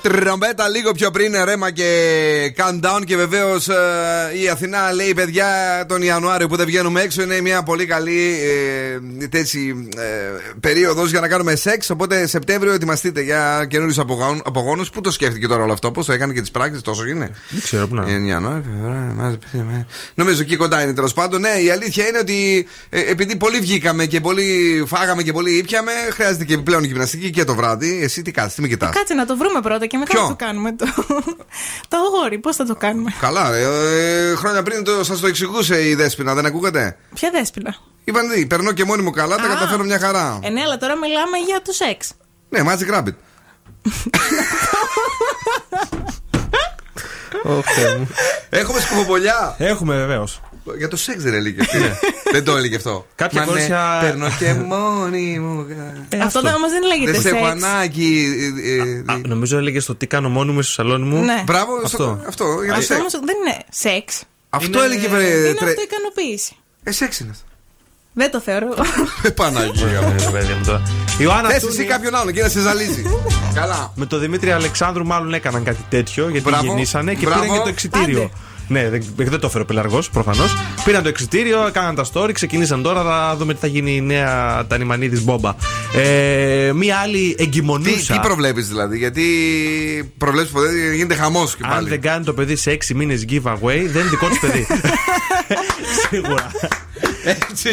τρομπέτα λίγο πιο πριν, ρέμα και countdown. Και βεβαίως η Αθηνά λέει: παιδιά, τον Ιανουάριο που δεν βγαίνουμε έξω είναι μια πολύ καλή περίοδος για να κάνουμε σεξ. Οπότε Σεπτέμβριο ετοιμαστείτε για καινούριους απογόνους. Πού το σκέφτηκε τώρα όλο αυτό, πώς το έκανε και τις πράξεις, τόσο είναι. Δεν ξέρω πού να. Νομίζω εκεί κοντά είναι τέλος πάντων. Ναι, η αλήθεια είναι ότι επειδή πολύ βγήκαμε και πολύ φάγαμε και πολύ ήπιαμε, χρειάζεται και επιπλέον γυμναστική και το βράδυ. Εσύ τι κάτσε, τι με κοιτάς. Κάτσε να το βρούμε πρώτα και μετά το κάνουμε. Το αγόρι, πώς θα το κάνουμε. Καλά. Χρόνια πριν σας το εξηγούσε η Δέσποινα, δεν ακούγατε. Ποια Δέσποινα. Είπαν δει, περνώ και μόνη μου καλά, τα καταφέρω μια χαρά. Ναι, αλλά τώρα μιλάμε για το σεξ. Ναι, Magic Rabbit. Έχουμε σκουφοπολιά. Έχουμε βεβαίως. Για το σεξ δεν έλεγε αυτή. Δεν το έλεγε αυτό. Κάποια κόρσια. Παίρνω και μόνη μου. Αυτό όμως δεν λέγεται σεξ. Δεν σε πανάκι. Νομίζω έλεγε στο τι κάνω μόνη μου στο σαλόνι μου. Μπράβο, αυτό. Αυτό όμως δεν είναι σεξ. Αυτό έλεγε. Είναι αυτοικανοποίηση. Σεξ είναι αυτό. Δεν το θεωρώ. Πανάκι. Θες εσύ κάποιον άλλον και να σε ζαλίζει. Καλά. Με τον Δημήτρη Αλεξάνδρου μάλλον έκαναν κάτι τέτοιο. Γιατί γεννήσανε και πήραν και το εξιτήριο. Ναι, δεν το έφερε ο Πελαργός προφανώς. Πήραν το εξιτήριο, κάναν τα story, ξεκινήσαν τώρα. Θα δούμε τι θα γίνει η νέα Τανιμανίδης μπόμπα. Μία άλλη εγκυμονούσα. Τι προβλέπεις δηλαδή, γιατί προβλέπεις ποτέ γίνεται χαμός και πάλι. Αν δεν κάνει το παιδί σε 6 μήνες giveaway, δεν είναι δικό της παιδί. Σίγουρα. Έτσι.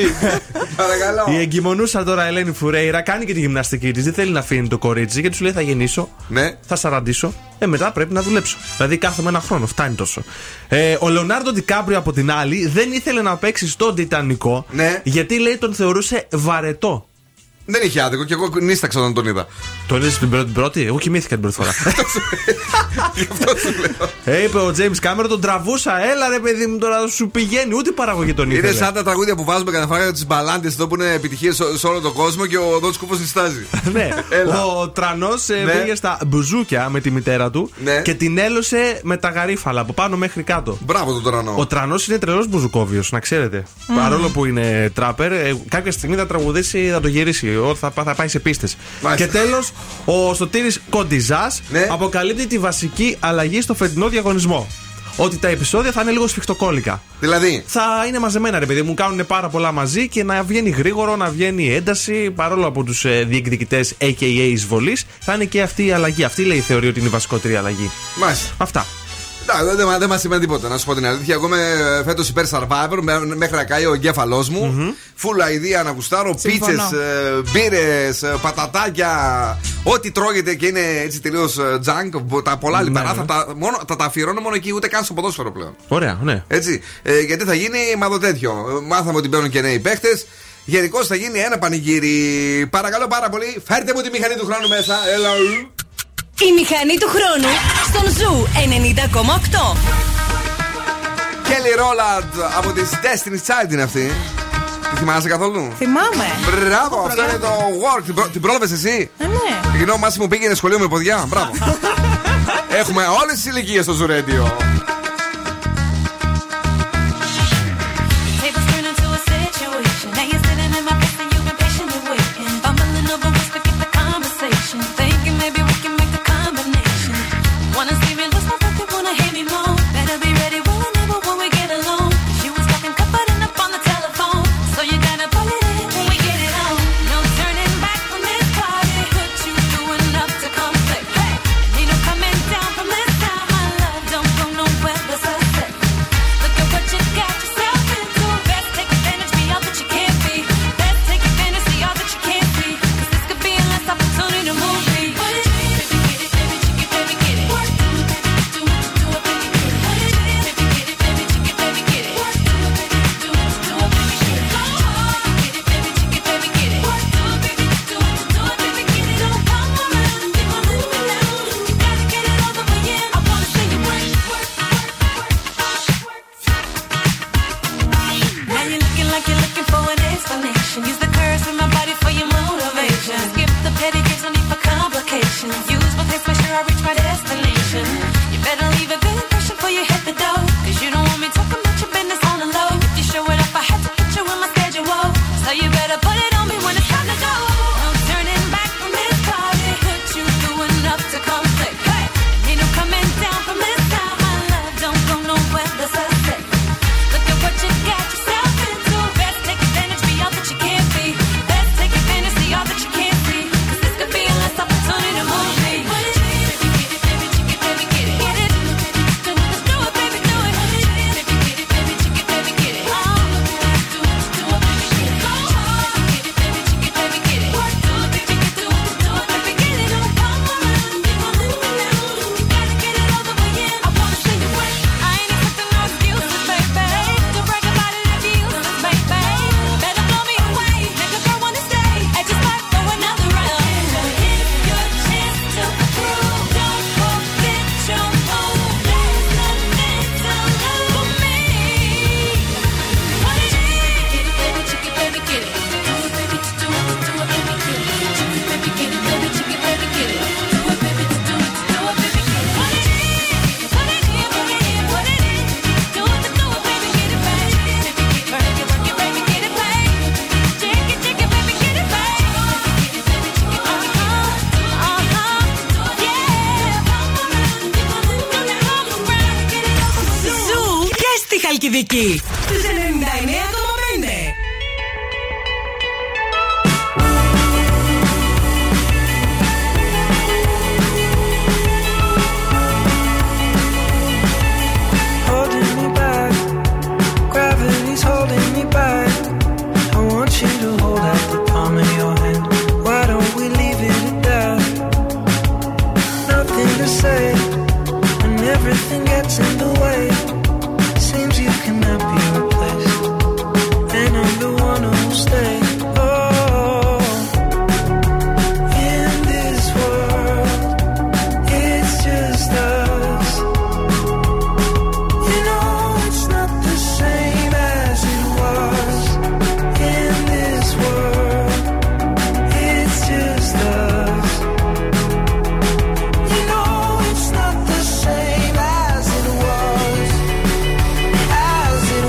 Παρακαλώ. Η εγκυμονούσα τώρα Ελένη Φουρέιρα κάνει και τη γυμναστική της. Δεν θέλει να αφήνει το κορίτσι γιατί σου λέει θα γεννήσω. Ναι. Θα σαραντήσω. Μετά πρέπει να δουλέψω. Δηλαδή κάθομαι ένα χρόνο. Φτάνει τόσο. Ο Λεωνάρντο Ντικάπριο από την άλλη δεν ήθελε να παίξει στον Τιτανικό. Ναι. Γιατί λέει τον θεωρούσε βαρετό. Δεν είχε άδικο και εγώ νίσταξα όταν τον είδα. Τον είδες την πρώτη, εγώ κοιμήθηκα την πρώτη φορά. Γι' αυτό σου λέω. Είπε ο Τζέιμς Κάμερον, τον τραβούσα. Έλα ρε παιδί μου, τώρα σου πηγαίνει. Ούτε παραγωγή τον ήθελε. Είναι σαν τα τραγούδια που βάζουμε κάθε φορά για τις μπαλάντες εδώ που είναι επιτυχίες σε όλο τον κόσμο και ο Δόντς Κούπος νιστάζει. Ναι. Ο Τρανός πήγε στα μπουζούκια με τη μητέρα του και την έλωσε με τα γαρίφαλα από πάνω μέχρι κάτω. Μπράβο τον Τρανό. Ο Τρανός είναι τρελός μπουζουκόβιος, να ξέρετε. Παρόλο που είναι τράπερ, κάποια στιγμή θα τραγουδήσει, θα το γυρίσει. Θα πάει σε πίστες. Και τέλος, ο Σωτήρης Κοντιζάς αποκαλύπτει τη βασική αλλαγή στο φετινό διαγωνισμό. Ότι τα επεισόδια θα είναι λίγο σφιχτοκόλικα. Δηλαδή, θα είναι μαζεμένα ρε παιδί μου, κάνουν πάρα πολλά μαζί και να βγαίνει γρήγορο, να βγαίνει ένταση. Παρόλο από τους διεκδικητές, AKA εισβολής, θα είναι και αυτή η αλλαγή. Αυτή λέει η θεωρία ότι είναι η βασικότερη αλλαγή. Μάλιστα. Αυτά. Δεν μας σημαίνει τίποτα, να σου πω την αλήθεια. Εγώ είμαι φέτος υπέρ Survivor μέχρι να καεί ο εγκέφαλός μου. Full idea να γουστάρω, πίτσες, μπύρες, πατατάκια. Ό,τι τρώγεται και είναι έτσι τελείως junk. Τα πολλά λιπαρά θα τα αφιερώνω μόνο εκεί, ούτε καν στο ποδόσφαιρο πλέον. Ωραία, ναι. Έτσι. Γιατί θα γίνει μαδοτέτοιο. Μάθαμε ότι μπαίνουν και νέοι παίχτες. Γενικώς θα γίνει ένα πανηγύρι. Παρακαλώ πάρα πολύ, φέρτε μου τη μηχανή του χρόνου μέσα. Έλα. Η μηχανή του χρόνου στον Ζου 90,8. Κέλλι Ρόλαντ από τις Destiny's Child είναι αυτή. Τη θυμάσαι καθόλου? Θυμάμαι. Μπράβο, αυτό είναι το work. Την πρόλαβες εσύ? Ναι. Γινό Μάση μου πήγαινε σχολείο με ποδιά. Μπράβο. Έχουμε όλες τις ηλικίες στο Ζου Radio. Well Χαλκιδική στις 99,5. When everything gets in the way, seems you cannot be replaced, and I'm the one who'll stay. Oh, in this world, it's just us. You know it's not the same as it was. In this world, it's just us. You know it's not the same as it was. You know it's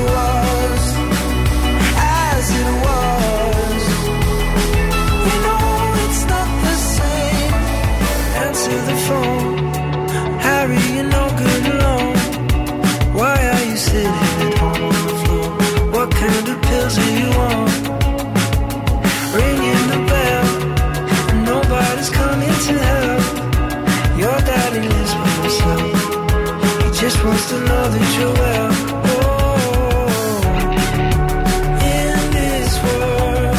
not the same. Answer the phone, Harry, you're no good alone. Why are you sitting at home on the floor? What kind of pills are you on? Ringing the bell, and nobody's coming to help. Your daddy lives by himself. He just wants to know that you're well. Oh, in this world,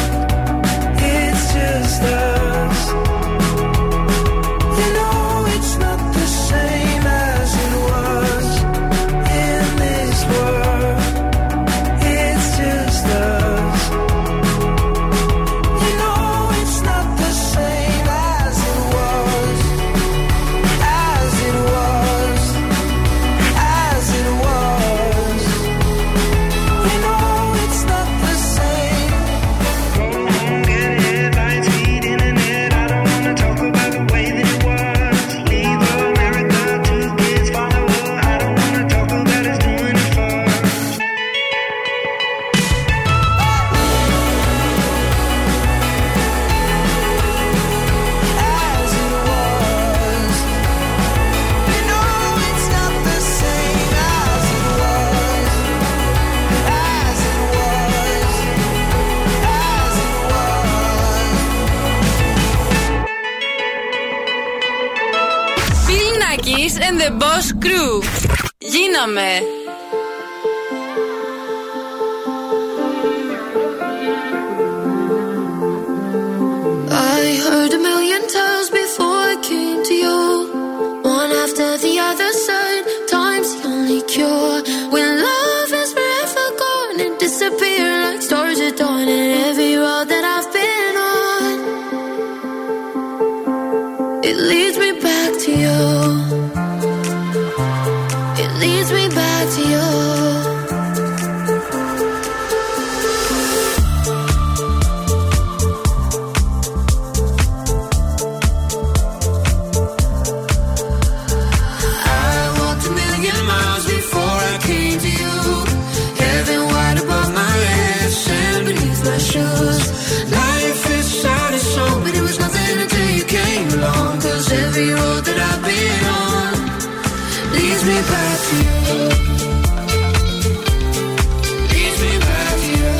it's just us. You know it's not the same as it was. In this world, it's just us. You know it's not the same as it was. As it was, as it was. You know it's not the same. As it was. You know it's not the same as it was. As it was. As it was. Bill Nakis and the Boss Crew. Γίναμε. I heard a million times before I came to you. One after the other said, time's the only cure. When love is forever gone and disappear like stars at dawn. And every road that I've been on, it leads me back to you. It leads me back to you. I walked a million miles before I came to you. Heaven wide above my head, sand beneath my shoes. Life is shiny so, but it was nothing until you came along. Cause every road that I've been on leads me back to you. Leads me back to you.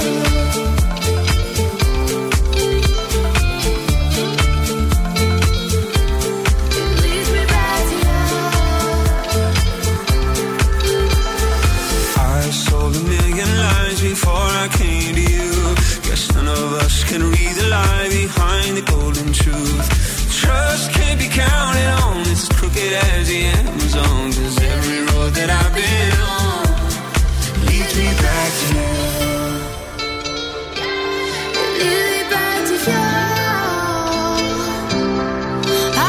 It leads me back to you. I sold a million lies before I came to you. Guess none of us can read the lie behind the golden truth. Trust can't be counted on, it's crooked as the Amazon. Cause every road that I've been on leads me back to you. It leads me back to you.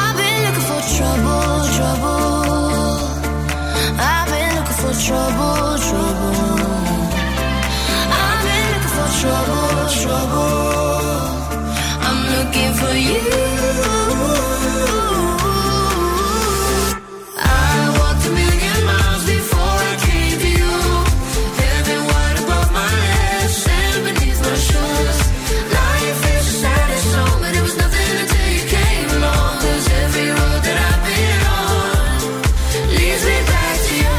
I've been looking for trouble, trouble. I've been looking for trouble, trouble. I've been looking for trouble, trouble. I'm looking for you. I walked a million miles before I came to you. Heaven wide above my head, sand beneath my shoes. Life is sad and so, but it was nothing until you came along. Cause every road that I've been on leads me back to you.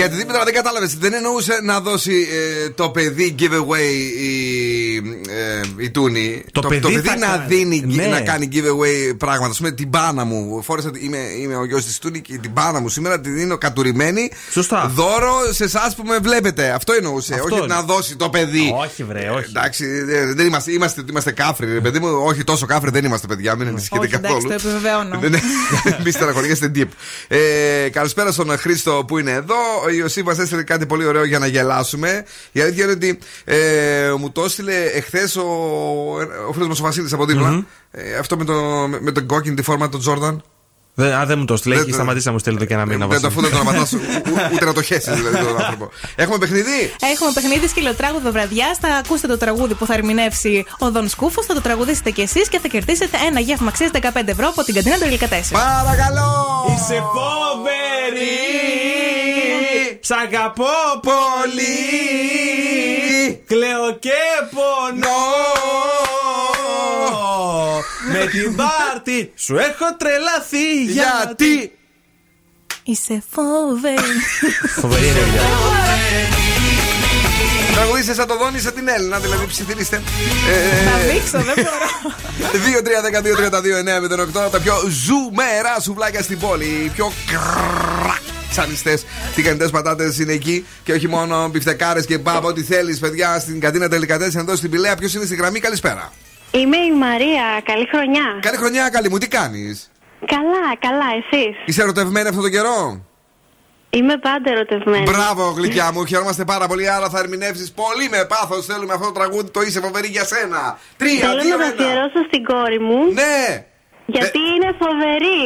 για οτιδήποτε, αλλά δεν κατάλαβε. Δεν εννοούσε να δώσει το παιδί giveaway η Τούνη. Το παιδί να δίνει, ναι, να κάνει giveaway πράγματα. Σημαίνει την μπάνα μου. Φόρεσα, είμαι ο γιος της Τούνη και την μπάνα μου σήμερα τη δίνω κατουρημένη. Σωστά. Δώρο σε εσάς που με βλέπετε. Αυτό εννοούσε. Αυτό, όχι να δώσει το παιδί. Όχι, βρε, όχι. Εντάξει, δεν είμαστε κάφροι, ρε παιδί μου. Όχι τόσο κάφροι δεν είμαστε, παιδιά. Μην ανησυχείτε καθόλου. Το επιβεβαιώνω. Μη στεναχωριέστε, deep. Καλησπέρα στον Χρήστο που είναι εδώ. Ο Ιωσήφ μας έστειλε κάτι πολύ ωραίο για να γελάσουμε. Η αλήθεια είναι ότι μου το έστειλε εχθές ο φίλος μας ο Βασίλης από δίπλα. Αυτό με τον κόκκινη τη φόρμα τον Τζόρνταν. Δεν μου το στείλει, έχει σταματήσει να μου στείλει το και ένα μήνα. Αφού δεν το αναπατά, ούτε να το χέσει δηλαδή τον άνθρωπο. Έχουμε παιχνίδι! Έχουμε παιχνίδι, σκυλοτράγουδο βραδιά. Θα ακούσετε το τραγούδι που θα ερμηνεύσει ο Δον Σκούφος, θα το τραγουδίσετε κι εσείς και θα κερδίσετε ένα γεύμα αξίας 15€ από την Καντίνα Τρελικατέσσε. Παρακαλώ! Είσαι φοβερή! Σ' αγαπώ πολύ! Κλαίω και πονώ! Με την πάρτι σου έχω τρελαθεί. Γιατί είσαι φοβερή. Φοβερή είναι η δουλειά. Τραγουδίστε σαν το Δόνι, σαν την Έλληνα. Δηλαδή ψιθυρίστε. Να δείξω, δεν μπορώ. 2-3-12-32-9-08. Τα πιο ζουμερά σουβλάκια στην πόλη. Οι πιο ξανιστές τηγανιτές πατάτες είναι εκεί. Και όχι μόνο μπιφτεκάρες και μπάμπα. Ό,τι θέλεις, παιδιά, στην Καντίνα Τελικατέσσε. Εδώ στην Πηλαία, ποιος είναι στη γραμμή? Καλησπέρα. Είμαι η Μαρία, καλή χρονιά. Καλή χρονιά, καλή μου, τι κάνεις? Καλά, καλά, εσείς? Είσαι ερωτευμένη αυτόν τον καιρό? Είμαι πάντα ερωτευμένη. Μπράβο, γλυκιά μου, χαιρόμαστε πάρα πολύ. Άρα θα ερμηνεύσεις πολύ με πάθος. Θέλουμε αυτό το τραγούδι, το είσαι φοβερή για σένα. 3, 2, 1. Θέλω να το αφιερώσω στην κόρη μου. Ναι. Γιατί είναι φοβερή.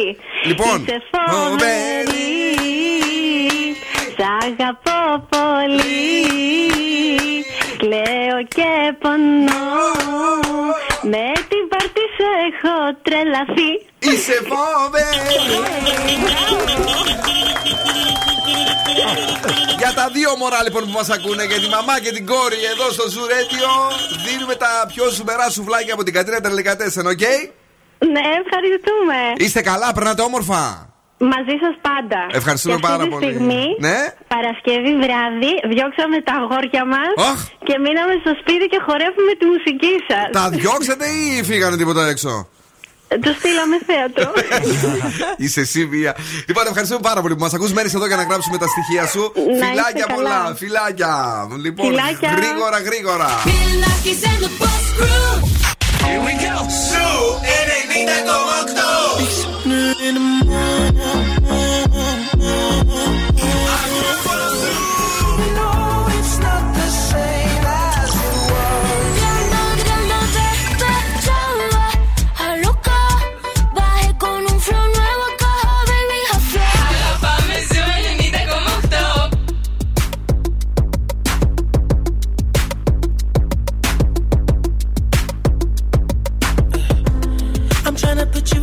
Λοιπόν, είσαι φοβερή. Σ' αγαπώ πολύ. Κλαίω και πονώ. Με την πάρτι σου έχω τρελαθεί. Είσαι φοβερή. Για τα δύο μωρά λοιπόν που μας ακούνε, για τη μαμά και την κόρη, εδώ στο Zoo Radio δίνουμε τα πιο σουμερά σουβλάκια από την Κατρίνα Τρελικατέσεν, οκ? Ναι, ευχαριστούμε. Είστε καλά, περνάτε όμορφα? Μαζί σας πάντα. Ευχαριστούμε πάρα πολύ. Αυτή τη στιγμή, ναι? Παρασκευή βράδυ, διώξαμε τα αγόρια μας και μείναμε στο σπίτι και χορεύουμε τη μουσική σας. Τα διώξατε ή φύγανε τίποτα έξω? Το στείλαμε θέατρο. Είσαι εσύ μία. Λοιπόν, ευχαριστούμε πάρα πολύ που μας ακούς. Μένεις εδώ για να γράψουμε τα στοιχεία σου. Φιλάκια πολλά, φιλάκια. Λοιπόν, γρήγορα, γρήγορα. Here we go. Zoo 90,8.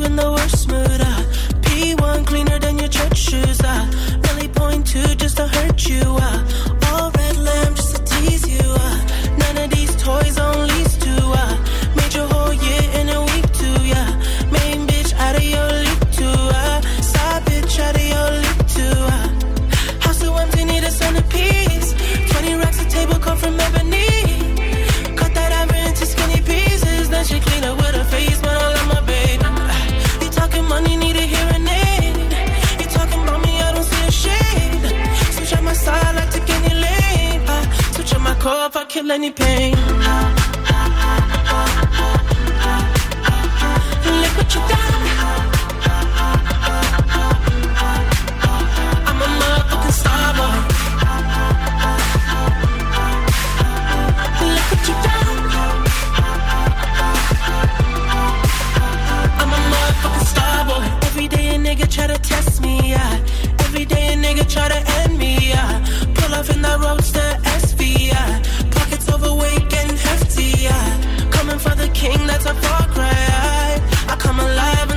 In the worst mood, P1 cleaner than your church shoes, really point to just to hurt you, all red lamp just to tease you, none of these toys on lease to, made your whole year in a week too, main bitch out of your league too, side bitch out of your league too, house so empty need a centerpiece, 20 racks a table come from ebony, cut that ivory into skinny pieces, then she clean up with her face, but I love my baby. Money need a hearing aid. You talking about me, I don't see a shade. Switch on my side, I take any lane. Switch on my core if I kill any pain. Look what you done. I'm a motherfucking star boy. Look what you done. Every day a nigga try to test me, every day a nigga try to end me, pull off in that roadster SV, pockets overweight getting hefty, coming for the king, that's a far cry, I come alive.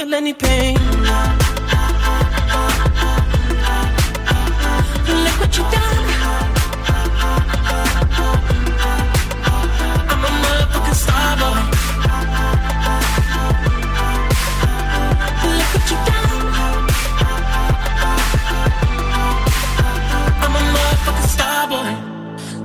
kill any pain. Look what you done. I'm a motherfucking star boy. Look what you done. I'm a motherfucking star boy.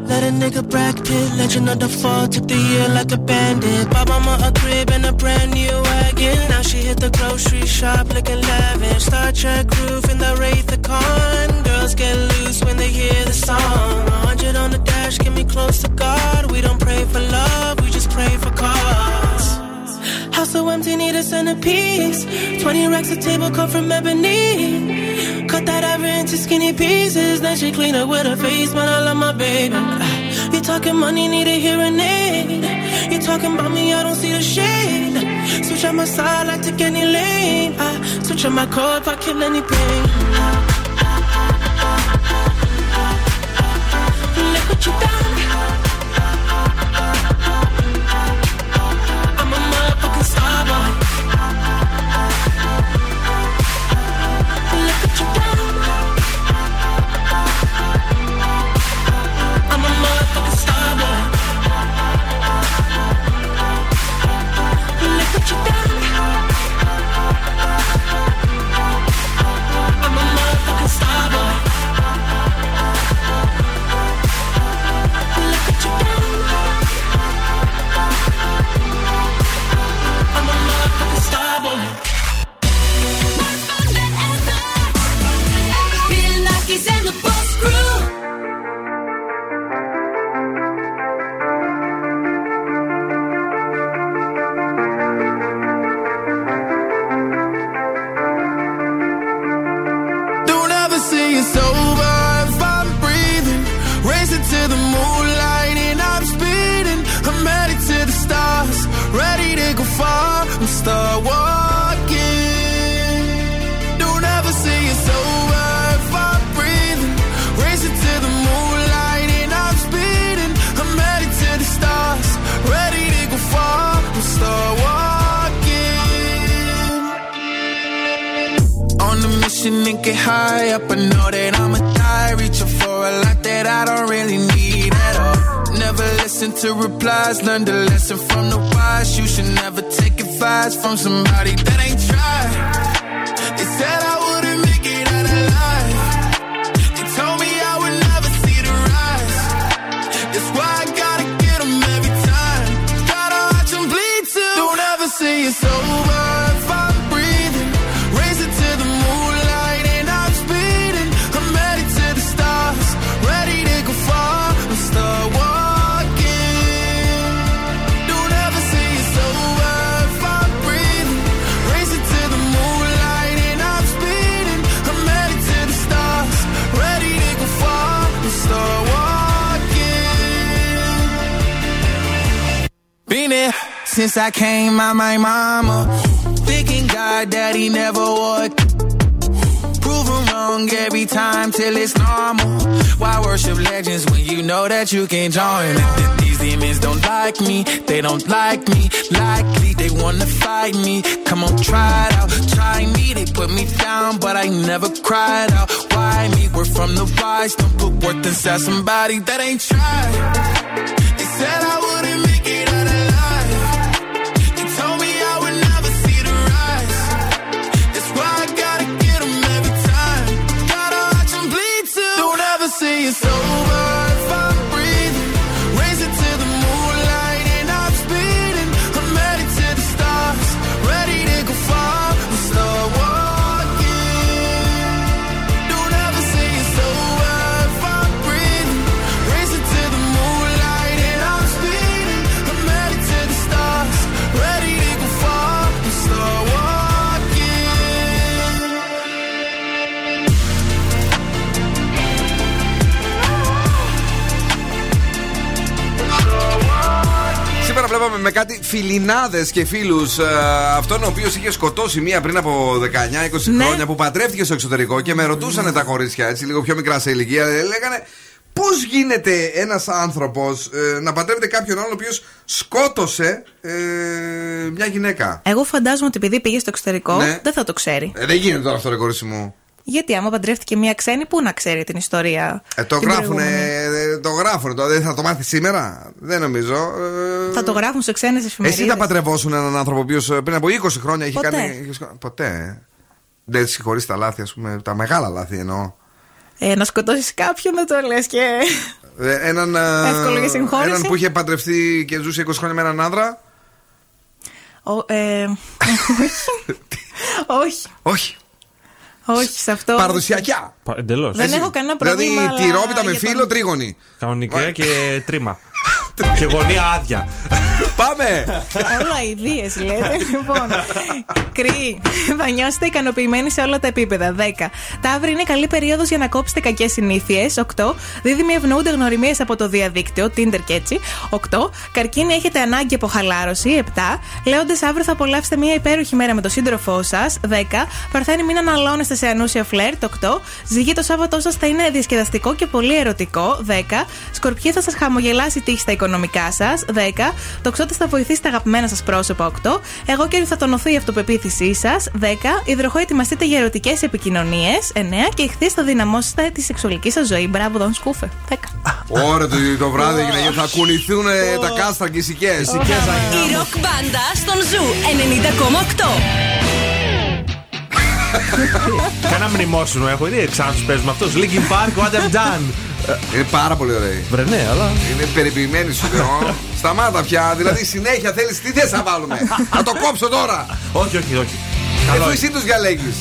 Let a nigga bracket, legend of the fall, took the year like a bandit. Bought mama a crib and a brand new wagon. Now she hit the grocery shop looking lavish. Star Trek roof in the Wraith of Khan. Girls get loose when they hear the song. 100 on the dash, get me close to God. We don't pray for love, we just pray for cause. House so empty, need a centerpiece. 20 racks of table cut from ebony. Cut that ever into skinny pieces. Then she clean up with her face, man, I love my baby. You talking money, need a hearing aid. You talking about me, I don't see the shade. Switch on my side, I take any lane. I switch on my core if I kill any pain. Look what you done. I'm a motherfucking star boy. Learned a lesson from the wise. You should never take advice from somebody that ain't tried. They said I wouldn't make it out alive. They told me I would never see the rise. That's why I gotta get them every time. Gotta watch them bleed too. Don't ever say it's over if I'm breathing. Racing to the moonlight and I'm speeding. I'm headed to the stars, ready to go far. I'm star one. Since I came out my mama, thinking God daddy never would. Proving wrong every time till it's normal. Why worship legends when you know that you can join? These demons don't like me, they don't like me. Likely they wanna fight me. Come on, try it out, try me. They put me down, but I never cried out. Why me? We're from the wise. Don't put worth inside somebody that ain't tried. They said I wouldn't make it out alive. It's over if I'm breathing, racing to the moonlight and I'm speeding. I'm headed to the stars, ready to go far. We'll start walking. Don't ever say it's over if I'm breathing, racing to the moonlight and I'm speeding. I'm headed to the stars, ready to go far. We'll start walking. Σήμερα βλέπαμε με κάτι φιλινάδες και φίλους αυτόν ο οποίος είχε σκοτώσει μία πριν από 19-20 χρόνια που παντρεύτηκε στο εξωτερικό και με ρωτούσανε τα κορίτσια, έτσι λίγο πιο μικρά σε ηλικία, λέγανε Πώς γίνεται ένας άνθρωπος να παντρεύεται κάποιον άλλον ο οποίος σκότωσε μια γυναίκα? Εγώ φαντάζομαι ότι επειδή πήγε στο εξωτερικό, ναι, δεν θα το ξέρει. Δεν γίνεται τώρα αυτό, ρε κορίτσι μου. Γιατί άμα παντρεύτηκε μια ξένη, πού να ξέρει την ιστορία? Το γράφουνε, δεν θα το μάθει σήμερα. Δεν νομίζω. Θα το γράφουν σε ξένες εφημερίδες. Εσύ θα παντρευόσουν έναν άνθρωπο ο οποίος πριν από 20 χρόνια είχε κάνει? Ποτέ. Δεν συγχωρείς τα λάθη, ας πούμε, τα μεγάλα λάθη εννοώ. Να σκοτώσεις κάποιον, να το λες και εύκολο για συγχώρηση. Έναν που είχε παντρευτεί και ζούσε 20 χρόνια με έναν άνδρα. Όχι. Όχι, σε αυτό. Παραδοσιακά. Εντελώς. Δεν έχω κανένα πρόβλημα. Δηλαδή, τυρόπιτα με φύλλο, τρίγωνη. Κανονικά και τρίμα. Και γωνία άδεια. Πάμε! Όλα ιδίες λέτε. Λοιπόν, Κρυοί, θα νιώσετε ικανοποιημένοι σε όλα τα επίπεδα. 10. Ταύροι, είναι καλή περίοδος για να κόψετε κακές συνήθειες. 8. Δίδυμοι, ευνοούνται γνωριμίες από το διαδίκτυο, Tinder και έτσι. 8. Καρκίνοι, έχετε ανάγκη από χαλάρωση. 7. Λέοντες, αύριο θα απολαύσετε μια υπέροχη μέρα με τον σύντροφό σας. 10. Παρθένοι, μην αναλώνεστε σε ανούσια φλερτ. 8. Ζυγοί, το Σάββατό σας θα είναι διασκεδαστικό και πολύ ερωτικό. 10. Σκορπιοί, θα σας χαμογελάσει τύχη στα οικονομικά σας. 10. Τοξότες, θα βοηθήσει τα αγαπημένα σας πρόσωπα. 8. Αιγόκερι, θα τονωθεί η αυτοπεποίθησή σας. 10. Υδροχόη, ετοιμαστείτε για ερωτικές επικοινωνίες. 9. Και ηχθείς, θα δυναμώσετε τη σεξουαλική σας ζωή. Μπράβο, Δον Σκούφε. 10. Ωραία, το βράδυ θα κουνηθούν τα κάστρα και οι σικές. Η ροκ μπάντα στον Ζου 90,8. Κάνα μνημόσυνο έχω, είναι εξάντους παίζουμε αυτός Linkin Park, What I've Done. Είναι πάρα πολύ ωραίοι. Βρενέ, αλλά είναι περιποιημένοι σου, λέω. Σταμάτα πια, δηλαδή συνέχεια θέλεις. Τι θες να βάλουμε? Να το κόψω τώρα? Όχι. Εδώ εσύ τους διαλέγεις.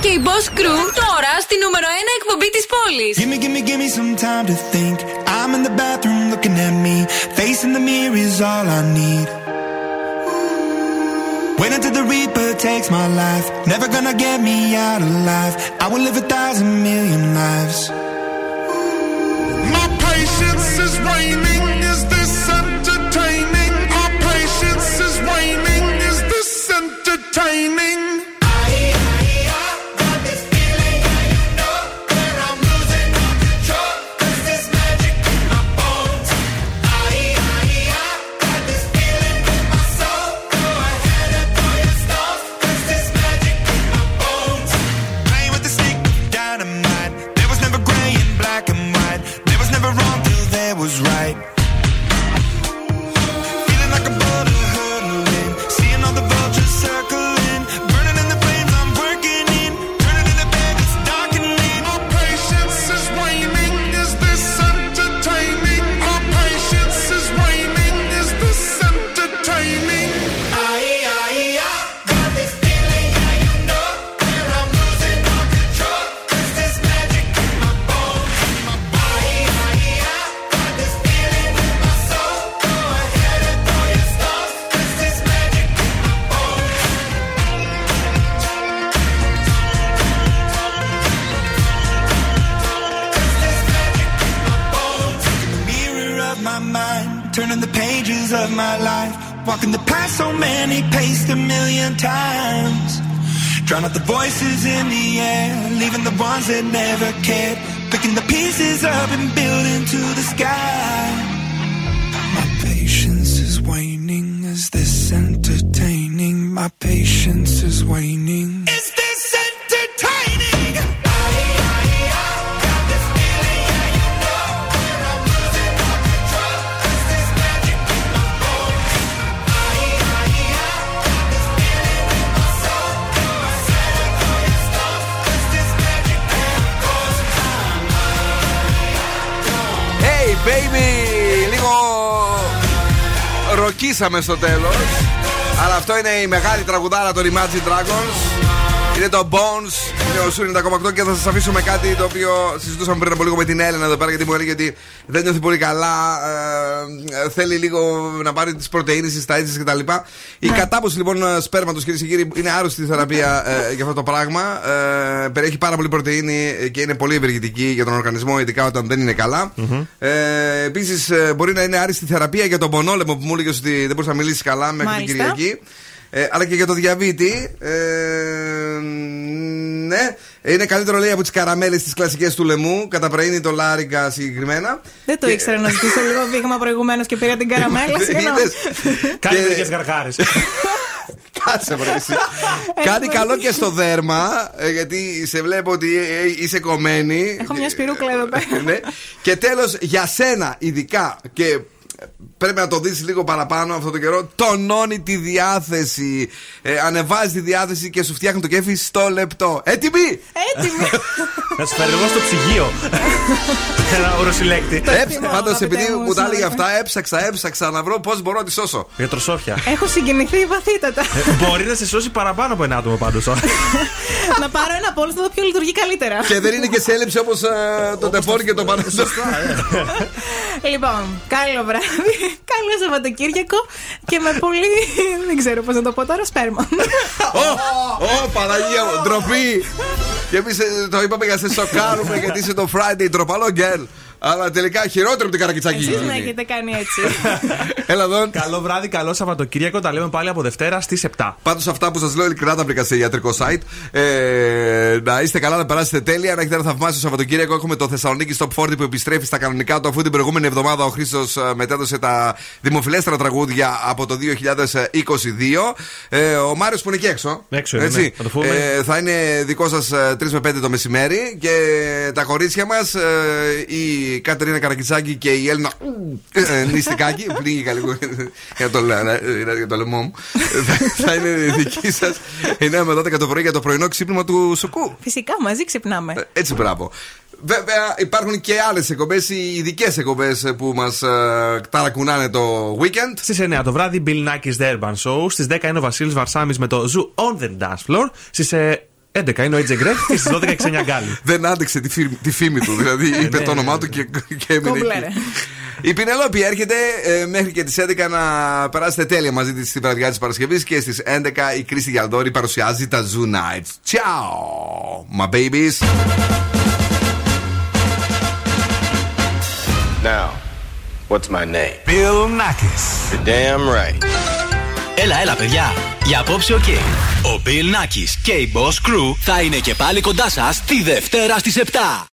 Και η Boss Crew τώρα στη νούμερο 1 εκπομπή της πόλης. Gimme, gimme, gimme some time to think. I'm in the bathroom looking at me. Facing the mirror is all I need. Wait until the reaper takes my life. Never gonna get me out alive. I will live 1,000 million lives. My patience is That never cared, picking the pieces up and building to the sky. My patience is waning. Is this entertaining? My patience is waning. Is this entertaining? I got this feeling, yeah, you know, where I'm losing all control. 'Cause there's magic in my bones. I got this feeling in my soul. I said it all, it's lost. 'Cause there's magic. Hey baby, λίγο ροκίσαμε στο τέλος, αλλά αυτό είναι η μεγάλη τραγουδάρα των Imagine Dragons. Είναι το Bones, είναι ο Σούριν 98 και θα σας αφήσουμε κάτι το οποίο συζητούσαμε πριν από λίγο με την Έλενα εδώ πέρα, γιατί μου έλεγε ότι δεν νιώθει πολύ καλά, θέλει λίγο να πάρει τις πρωτεΐνες, τις ταΐτσες κτλ. Ναι. Η κατάποση λοιπόν σπέρματος, κυρίες και κύριοι, είναι άρρωστη θεραπεία για αυτό το πράγμα. Περιέχει πάρα πολύ πρωτεΐνη και είναι πολύ ευεργετική για τον οργανισμό, ειδικά όταν δεν είναι καλά. Mm-hmm. Επίσης μπορεί να είναι άριστη θεραπεία για τον πονόλεμο που μου έλεγε ότι δεν μπορούσε να μιλήσει καλά μέχρι την Κυριακή. Αλλά και για το διαβήτη. Ναι, είναι καλύτερο λέει από τις καραμέλες τις κλασικές του λαιμού. Καταπραίνει το λάρικα συγκεκριμένα. Δεν το ήξερα, να ζητήσω λίγο βήγμα προηγουμένως και πήρα την καραμέλα. Κάνει μερικές γαργάρες. Κάτσε βρε εσύ. Κάνει καλό και στο δέρμα, γιατί σε βλέπω ότι είσαι κομμένη. Έχω μια σπιρούκλα εδώ πέρα. Και τέλος για σένα ειδικά, και πρέπει να το δεις λίγο παραπάνω αυτό το καιρό, τονώνει τη διάθεση, ανεβάζει τη διάθεση και σου φτιάχνει το κέφι στο λεπτό. Έτοιμοι! Έτοιμοι! Να σου φέρω εγώ στο ψυγείο ένα οροσυλλέκτη. Πάντως επειδή μου τα έλεγε αυτά, έψαξα να βρω πώς μπορώ να τη σώσω. Γιατροσόφια. Έχω συγκινηθεί βαθύτατα. Μπορεί να σε σώσει παραπάνω από ένα άτομο πάντως. Να πάρω ένα από όλους, θα το πιο λειτουργεί καλύτερα. Και δεν είναι και σε έλλειψη όπως το τεπόρ και το παρελθόν. Λοιπόν, καλό βράδυ. Καλό Σαββατοκύριακο και με πολύ, δεν ξέρω πώς να το πω τώρα, σπέρμα. Ω, Παναγία μου, ντροπή. Και εμείς το είπαμε για να σε σοκάρουμε, γιατί είσαι το Friday ντροπαλό girl. Αλλά τελικά χειρότερο από την Καρακιτσάκη. Εσείς να έχετε κάνει έτσι. Έλα εδώ. Καλό βράδυ, καλό Σαββατοκύριακο. Τα λέμε πάλι από Δευτέρα στις 7. Πάντως αυτά που σας λέω ειλικρινά τα βρήκα σε ιατρικό site. Να είστε καλά, να περάσετε τέλεια. Να έχετε ένα θαυμάσιο Σαββατοκύριακο. Έχουμε το Θεσσαλονίκη Top 40 που επιστρέφει στα κανονικά του, αφού την προηγούμενη εβδομάδα ο Χρήστος μετέδωσε τα δημοφιλέστερα τραγούδια από το 2022. Ο Μάριος που είναι και έξω. Έξω έτσι, ναι. Θα είναι δικό σας 3 με 5 το μεσημέρι. Και τα κορίτσια μας, η Κατερίνα Καρακιτσάκη και η Έλληνα Νηστικάκη, πνίγηκα λίγο για το λαιμό μου, θα είναι δική σας 9 με 12 το πρωί για το πρωινό ξύπνημα του Σουκού. Φυσικά μαζί ξυπνάμε. Έτσι, μπράβο. Βέβαια υπάρχουν και άλλες εκπομπές, οι ειδικές εκπομπές που μας ταρακουνάνε το weekend. Στις 9 το βράδυ Bill Nakis The Urban Show. Στις 10 είναι ο Βασίλης Βαρσάμις με το Zoo on the Dance Floor. Στις 11 είναι ο Edge Greg και στις 12 εξενιά Γκάλι. Δεν άντεξε τη φήμη του, δηλαδή είπε το όνομά του και έμεινε εκεί. Η Πινελόπη έρχεται μέχρι και τις 11 να περάσετε τέλεια μαζί της στη βραδιά της Παρασκευής, και στις 11 η Κρίστη Γιαλντόρη παρουσιάζει τα Zoo Nights. Ciao, my babies. Now, What's my name? Bill Nakis. You're damn right. Έλα, παιδιά. Για απόψε οκ. Ο Bill Nakis και η Boss Crew θα είναι και πάλι κοντά σας τη Δευτέρα στις 7.